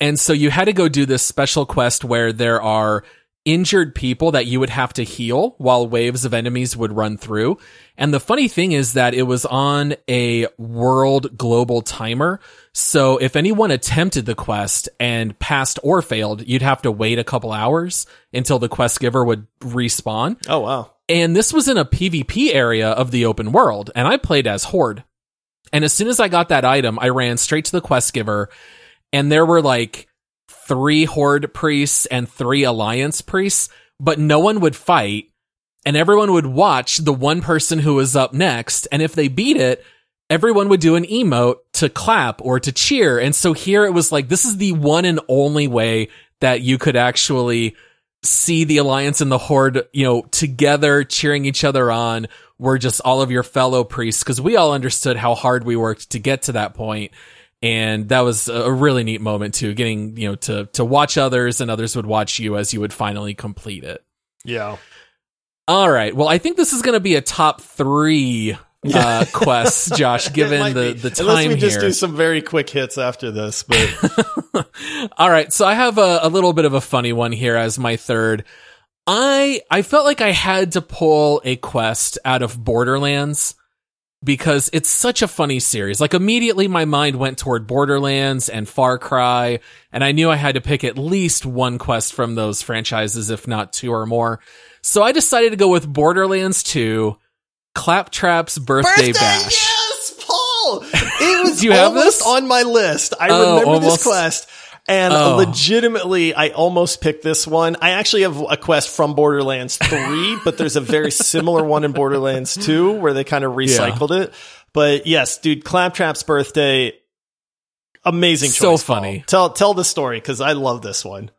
And so you had to go do this special quest where there are injured people that you would have to heal while waves of enemies would run through. And the funny thing is that it was on a world global timer. So if anyone attempted the quest and passed or failed, you'd have to wait a couple hours until the quest giver would respawn. Oh, wow. And this was in a PvP area of the open world. And I played as Horde. And as soon as I got that item, I ran straight to the quest giver. And there were like 3 Horde priests and 3 Alliance priests, but no one would fight, and everyone would watch the one person who was up next, and if they beat it, everyone would do an emote to clap or to cheer. And so here it was like, this is the one and only way that you could actually see the Alliance and the Horde, together cheering each other on, were just all of your fellow priests, because we all understood how hard we worked to get to that point. And that was a really neat moment too, getting, to watch others, and others would watch you as you would finally complete it. Yeah. All right. Well, I think this is going to be a top 3 quests, Josh, given the time. Unless we just do some very quick hits after this. But all right. So I have a little bit of a funny one here as my third. I felt like I had to pull a quest out of Borderlands, because it's such a funny series. Like, immediately my mind went toward Borderlands and Far Cry, and I knew I had to pick at least one quest from those franchises, if not 2 or more. So I decided to go with Borderlands 2, Claptrap's Birthday Bash. Yes, Paul! It was almost on my list. I remember this quest. And legitimately, I almost picked this one. I actually have a quest from Borderlands 3, but there's a very similar one in Borderlands 2 where they kind of recycled it. But yes, dude, Claptrap's Birthday, amazing choice. So funny. Tell the story, because I love this one.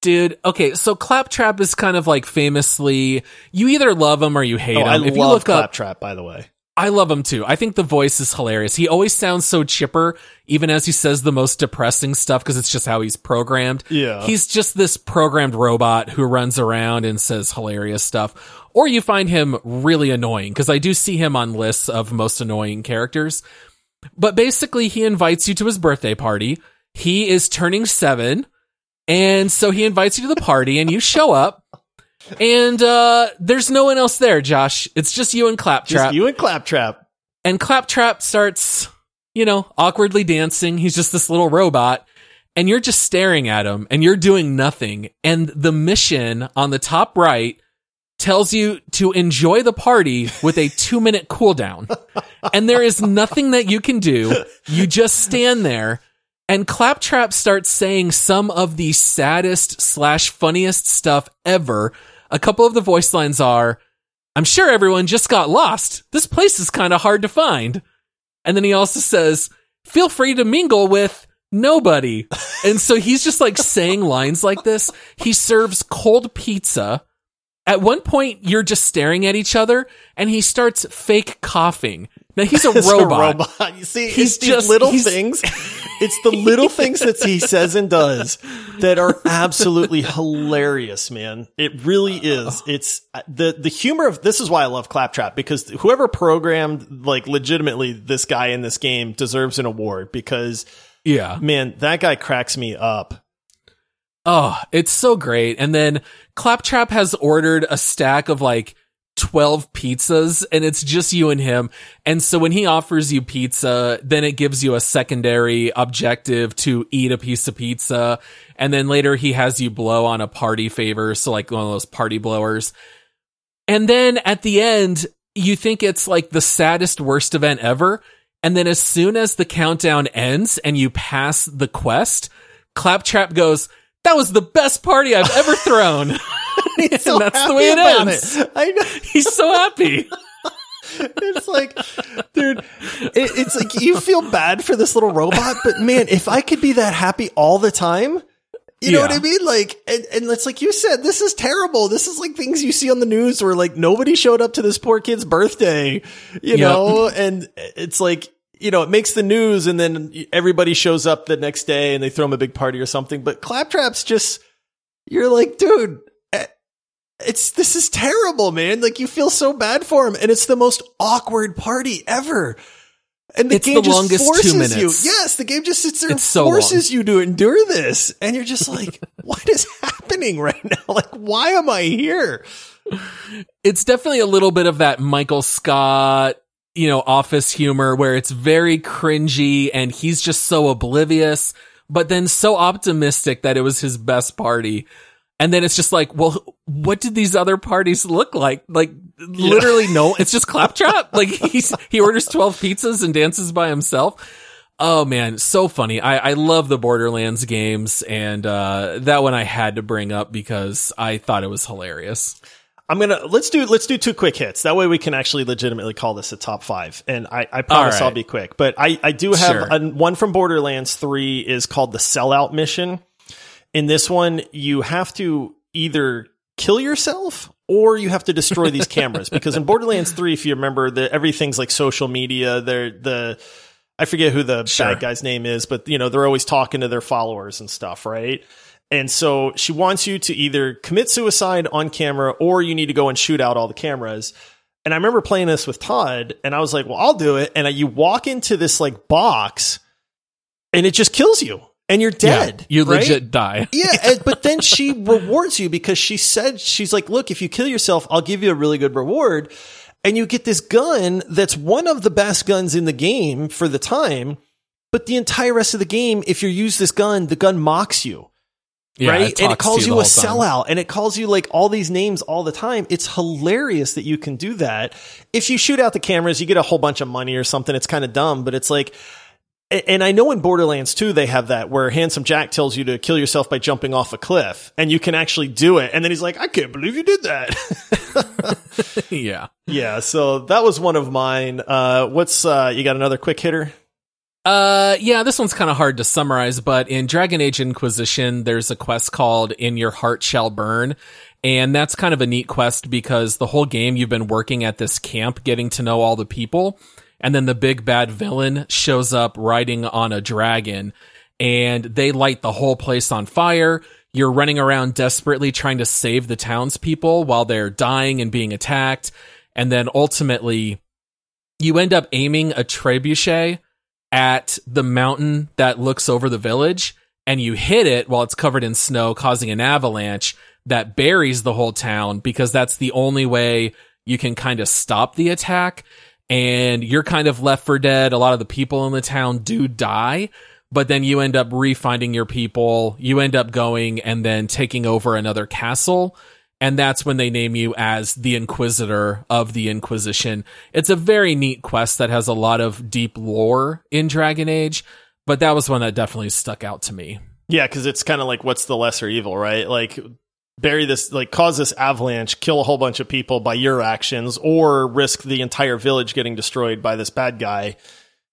Dude, okay, so Claptrap is kind of like famously, you either love him or you hate him. I love Claptrap, by the way. I love him too. I think the voice is hilarious. He always sounds so chipper, even as he says the most depressing stuff, because it's just how he's programmed. Yeah. He's just this programmed robot who runs around and says hilarious stuff. Or you find him really annoying, because I do see him on lists of most annoying characters. But basically, he invites you to his birthday party. He is turning 7, and so he invites you to the party, and you show up. And there's no one else there, Josh. It's just you and Claptrap. And Claptrap starts, you know, awkwardly dancing. He's just this little robot. And you're just staring at him and you're doing nothing. And the mission on the top right tells you to enjoy the party with a 2-minute cooldown. And there is nothing that you can do. You just stand there. And Claptrap starts saying some of the saddest / funniest stuff ever. A couple of the voice lines are, "I'm sure everyone just got lost. This place is kind of hard to find." And then he also says, "Feel free to mingle with nobody." And so he's just like saying lines like this. He serves cold pizza. At one point, you're just staring at each other, and he starts fake coughing. Now, he's a robot. A robot. You see, it's these little things. It's the little things that he says and does that are absolutely hilarious, man. It really is. It's the humor of this is why I love Claptrap, because whoever programmed, like, legitimately this guy in this game deserves an award, because, yeah, man, that guy cracks me up. Oh, it's so great. And then Claptrap has ordered a stack of like 12 pizzas, and it's just you and him. And so when he offers you pizza, then it gives you a secondary objective to eat a piece of pizza. And then later he has you blow on a party favor. So like one of those party blowers. And then at the end, you think it's like the saddest, worst event ever. And then as soon as the countdown ends and you pass the quest, Claptrap goes, "That was the best party I've ever thrown." And so that's the way it ends. I know. He's so happy. It's like, dude, it's like you feel bad for this little robot, but man, if I could be that happy all the time, you know what I mean? Like, and it's like you said, this is terrible. This is like things you see on the news where like nobody showed up to this poor kid's birthday, you know, and it's like, you know, it makes the news and then everybody shows up the next day and they throw him a big party or something. But Claptrap's just, you're like, dude, this is terrible, man. Like, you feel so bad for him. And it's the most awkward party ever. And the game just forces you. Yes, the game just sits there and forces you to endure this. And you're just like, what is happening right now? Like, why am I here? It's definitely a little bit of that Michael Scott, you know, office humor where it's very cringy and he's just so oblivious, but then so optimistic that it was his best party. And then it's just like, well, what did these other parties look like? Like, literally, no, it's just Claptrap. Like, he orders 12 pizzas and dances by himself. Oh man, so funny. I love the Borderlands games. And that one I had to bring up because I thought it was hilarious. Let's do two quick hits. That way we can actually legitimately call this a top five. And I promise I'll be quick, but I do have one from Borderlands 3 is called the Sellout Mission. In this one, you have to either kill yourself or you have to destroy these cameras, because in Borderlands 3, if you remember, everything's like social media. I forget who the bad guy's name is, but you know, they're always talking to their followers and stuff, right? And so she wants you to either commit suicide on camera or you need to go and shoot out all the cameras. And I remember playing this with Todd and I was like, well, I'll do it. And you walk into this like box and it just kills you and you're dead. Yeah, you legit die. Yeah. But then she rewards you because she said, she's like, look, if you kill yourself, I'll give you a really good reward. And you get this gun that's one of the best guns in the game for the time. But the entire rest of the game, if you use this gun, the gun mocks you. Yeah, right. And it calls you a sellout and it calls you like all these names all the time. It's hilarious that you can do that. If you shoot out the cameras, you get a whole bunch of money or something. It's kind of dumb, but it's like, and I know in Borderlands 2, they have that where Handsome Jack tells you to kill yourself by jumping off a cliff and you can actually do it. And then he's like, I can't believe you did that. Yeah. Yeah. So that was one of mine. You got another quick hitter? Yeah, this one's kind of hard to summarize, but in Dragon Age Inquisition, there's a quest called In Your Heart Shall Burn. And that's kind of a neat quest because the whole game you've been working at this camp, getting to know all the people. And then the big bad villain shows up riding on a dragon and they light the whole place on fire. You're running around desperately trying to save the townspeople while they're dying and being attacked. And then ultimately you end up aiming a trebuchet at the mountain that looks over the village, and you hit it while it's covered in snow, causing an avalanche that buries the whole town because that's the only way you can kind of stop the attack. and you're kind of left for dead. A lot of the people in the town do die, but then you end up refinding your people. You end up going and then taking over another castle, and that's when they name you as the Inquisitor of the Inquisition. It's a very neat quest that has a lot of deep lore in Dragon Age, but that was one that definitely stuck out to me. Yeah, because it's kind of like, what's the lesser evil, right? Like, bury this, like, cause this avalanche, kill a whole bunch of people by your actions, or risk the entire village getting destroyed by this bad guy,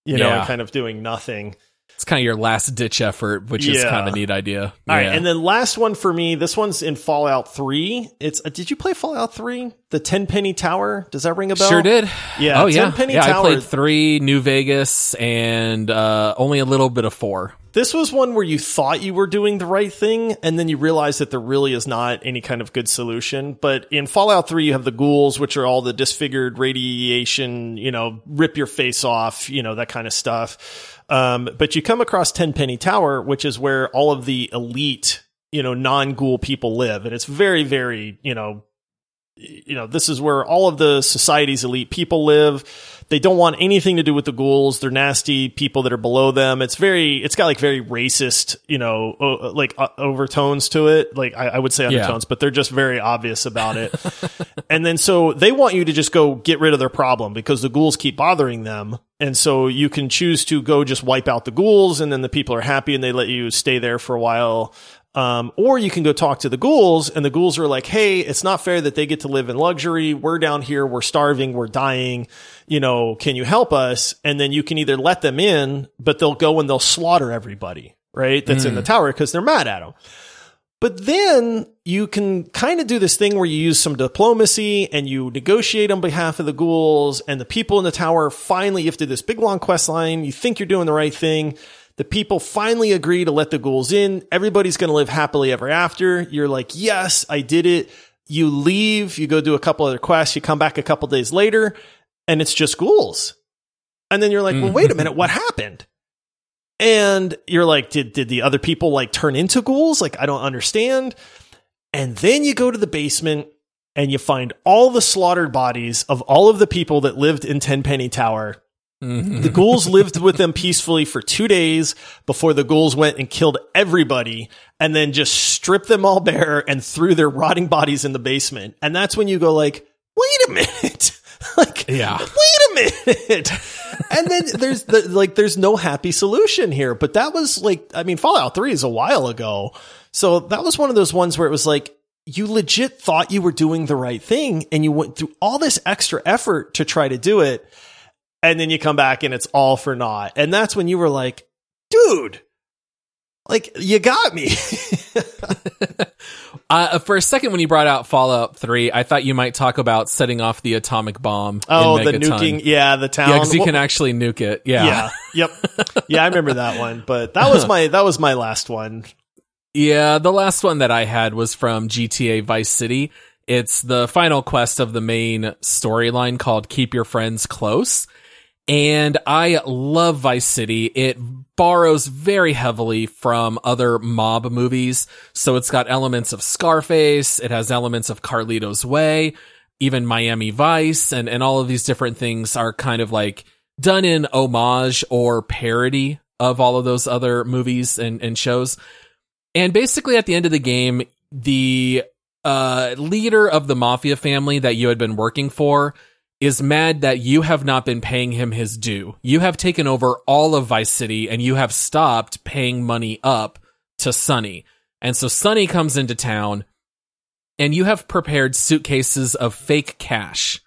you know, and kind of doing nothing. It's kind of your last ditch effort, which is kind of a neat idea. All right. And then last one for me, this one's in Fallout 3. It's did you play Fallout 3? The Tenpenny Tower? Does that ring a bell? Sure did. Yeah. Oh, yeah. Tenpenny Tower. I played 3, New Vegas, and only a little bit of 4. This was one where you thought you were doing the right thing, and then you realize that there really is not any kind of good solution. But in Fallout 3, you have the ghouls, which are all the disfigured radiation, you know, rip your face off, you know, that kind of stuff. But you come across Tenpenny Tower, which is where all of the elite, you know, non-ghoul people live. And it's very, very, you know, this is where all of the society's elite people live. They don't want anything to do with the ghouls. They're nasty people that are below them. It's got like very racist, you know, like overtones to it. Like I would say undertones, but they're just very obvious about it. And then so they want you to just go get rid of their problem because the ghouls keep bothering them. And so you can choose to go just wipe out the ghouls, and then the people are happy and they let you stay there for a while. Or you can go talk to the ghouls, and the ghouls are like, hey, it's not fair that they get to live in luxury. We're down here. We're starving. We're dying. You know, can you help us? And then you can either let them in, but they'll go and they'll slaughter everybody, right? That's in the tower because they're mad at them. But then you can kind of do this thing where you use some diplomacy and you negotiate on behalf of the ghouls, and the people in the tower finally, after this big long quest line, you think you're doing the right thing. The people finally agree to let the ghouls in. Everybody's going to live happily ever after. You're like, yes, I did it. You leave, you go do a couple other quests, you come back a couple days later, and it's just ghouls. And then you're like, well, wait a minute, what happened? And you're like, did the other people like turn into ghouls? Like, I don't understand. And then you go to the basement and you find all the slaughtered bodies of all of the people that lived in Tenpenny Tower. The ghouls lived with them peacefully for 2 days before the ghouls went and killed everybody and then just stripped them all bare and threw their rotting bodies in the basement. And that's when you go like, wait a minute. And then there's there's no happy solution here. But that was like, I mean, Fallout 3 is a while ago. So that was one of those ones where it was like, you legit thought you were doing the right thing and you went through all this extra effort to try to do it. And then you come back and it's all for naught. And that's when you were like, dude, like, you got me. For a second, when you brought out Fallout 3, I thought you might talk about setting off the atomic bomb. Oh, the nuking. Yeah, the town. Yeah, because you can actually nuke it. Yeah. Yeah, I remember that one. But that was my last one. Yeah, the last one that I had was from GTA Vice City. It's the final quest of the main storyline called Keep Your Friends Close. And I love Vice City. It borrows very heavily from other mob movies. So it's got elements of Scarface. It has elements of Carlito's Way, even Miami Vice. And all of these different things are kind of like done in homage or parody of all of those other movies and shows. And basically at the end of the game, the leader of the mafia family that you had been working for is mad that you have not been paying him his due. You have taken over all of Vice City and you have stopped paying money up to Sonny. And so Sonny comes into town and you have prepared suitcases of fake cash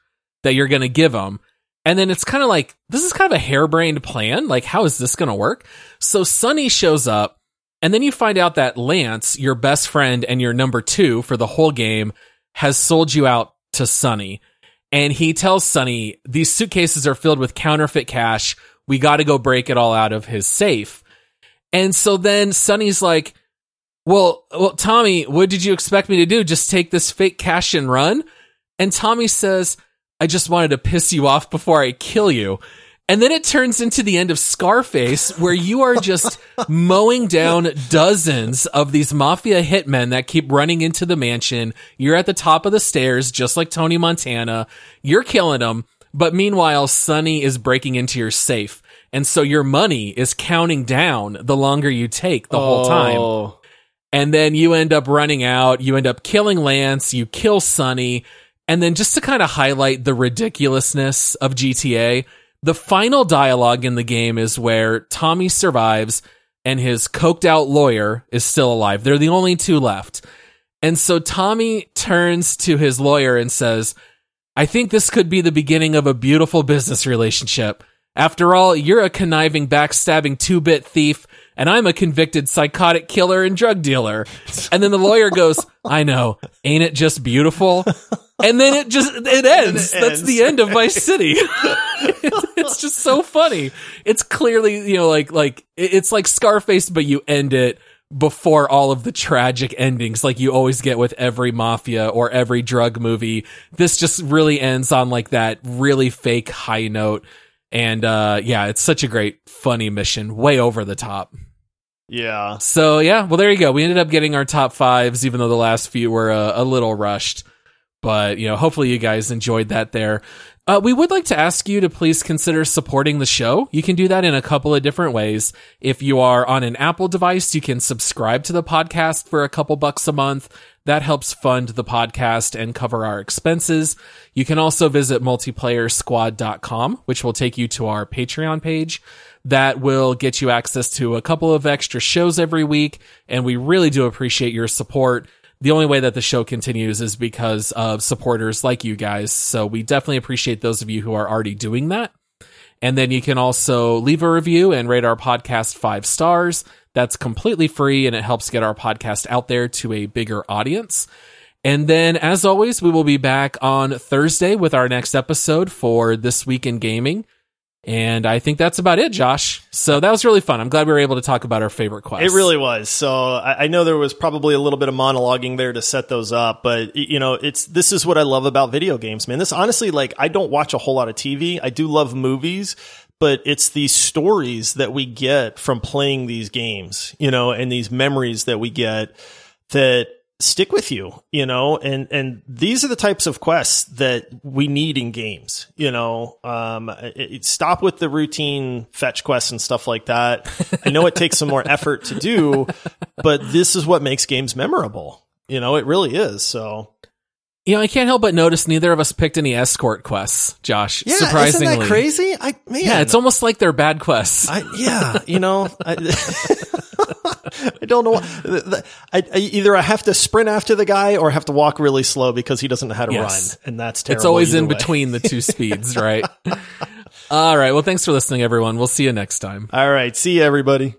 that you're going to give him. And then it's kind of like, this is kind of a harebrained plan. Like, how is this going to work? So Sonny shows up, and then you find out that Lance, your best friend and your number 2 for the whole game, has sold you out to Sonny. And he tells Sonny, these suitcases are filled with counterfeit cash. We got to go break it all out of his safe. And so then Sonny's like, well, Tommy, what did you expect me to do? Just take this fake cash and run? And Tommy says, I just wanted to piss you off before I kill you. And then it turns into the end of Scarface, where you are just mowing down dozens of these mafia hitmen that keep running into the mansion. You're at the top of the stairs, just like Tony Montana. You're killing them. But meanwhile, Sonny is breaking into your safe. And so your money is counting down the longer you take the whole time. And then you end up running out. You end up killing Lance. You kill Sonny. And then just to kind of highlight the ridiculousness of GTA, the final dialogue in the game is where Tommy survives and his coked out lawyer is still alive. They're the only two left. And so Tommy turns to his lawyer and says, I think this could be the beginning of a beautiful business relationship. After all, you're a conniving, backstabbing, two-bit thief, and I'm a convicted psychotic killer and drug dealer. And then the lawyer goes, I know, ain't it just beautiful? And then it ends. That's the end of my city. It's just so funny. It's clearly, you know, like it's like Scarface, but you end it before all of the tragic endings, like you always get with every mafia or every drug movie. This just really ends on like that really fake high note. And yeah, it's such a great, funny mission, way over the top. Yeah. So yeah, well, there you go. We ended up getting our top fives, even though the last few were a little rushed. But, you know, hopefully you guys enjoyed that there. We would like to ask you to please consider supporting the show. You can do that in a couple of different ways. If you are on an Apple device, you can subscribe to the podcast for a couple bucks a month. That helps fund the podcast and cover our expenses. You can also visit multiplayersquad.com, which will take you to our Patreon page. That will get you access to a couple of extra shows every week. And we really do appreciate your support. The only way that the show continues is because of supporters like you guys. So we definitely appreciate those of you who are already doing that. And then you can also leave a review and rate our podcast 5 stars. That's completely free, and it helps get our podcast out there to a bigger audience. And then, as always, we will be back on Thursday with our next episode for This Week in Gaming. And I think that's about it, Josh. So that was really fun. I'm glad we were able to talk about our favorite quests. It really was. So I know there was probably a little bit of monologuing there to set those up, but you know, this is what I love about video games, man. This honestly, like, I don't watch a whole lot of TV. I do love movies, but it's these stories that we get from playing these games, you know, and these memories that we get that stick with you, you know, and these are the types of quests that we need in games, you know. Stop with the routine fetch quests and stuff like that. I know it takes some more effort to do, but this is what makes games memorable. You know, it really is. So, you know, I can't help but notice neither of us picked any escort quests, Josh. Yeah, surprisingly. Isn't that crazy? Man. Yeah, it's almost like they're bad quests. I don't know. Either I have to sprint after the guy or I have to walk really slow because he doesn't know how to run. And that's terrible. It's always in between the two speeds, right? All right. Well, thanks for listening, everyone. We'll see you next time. All right. See you, everybody.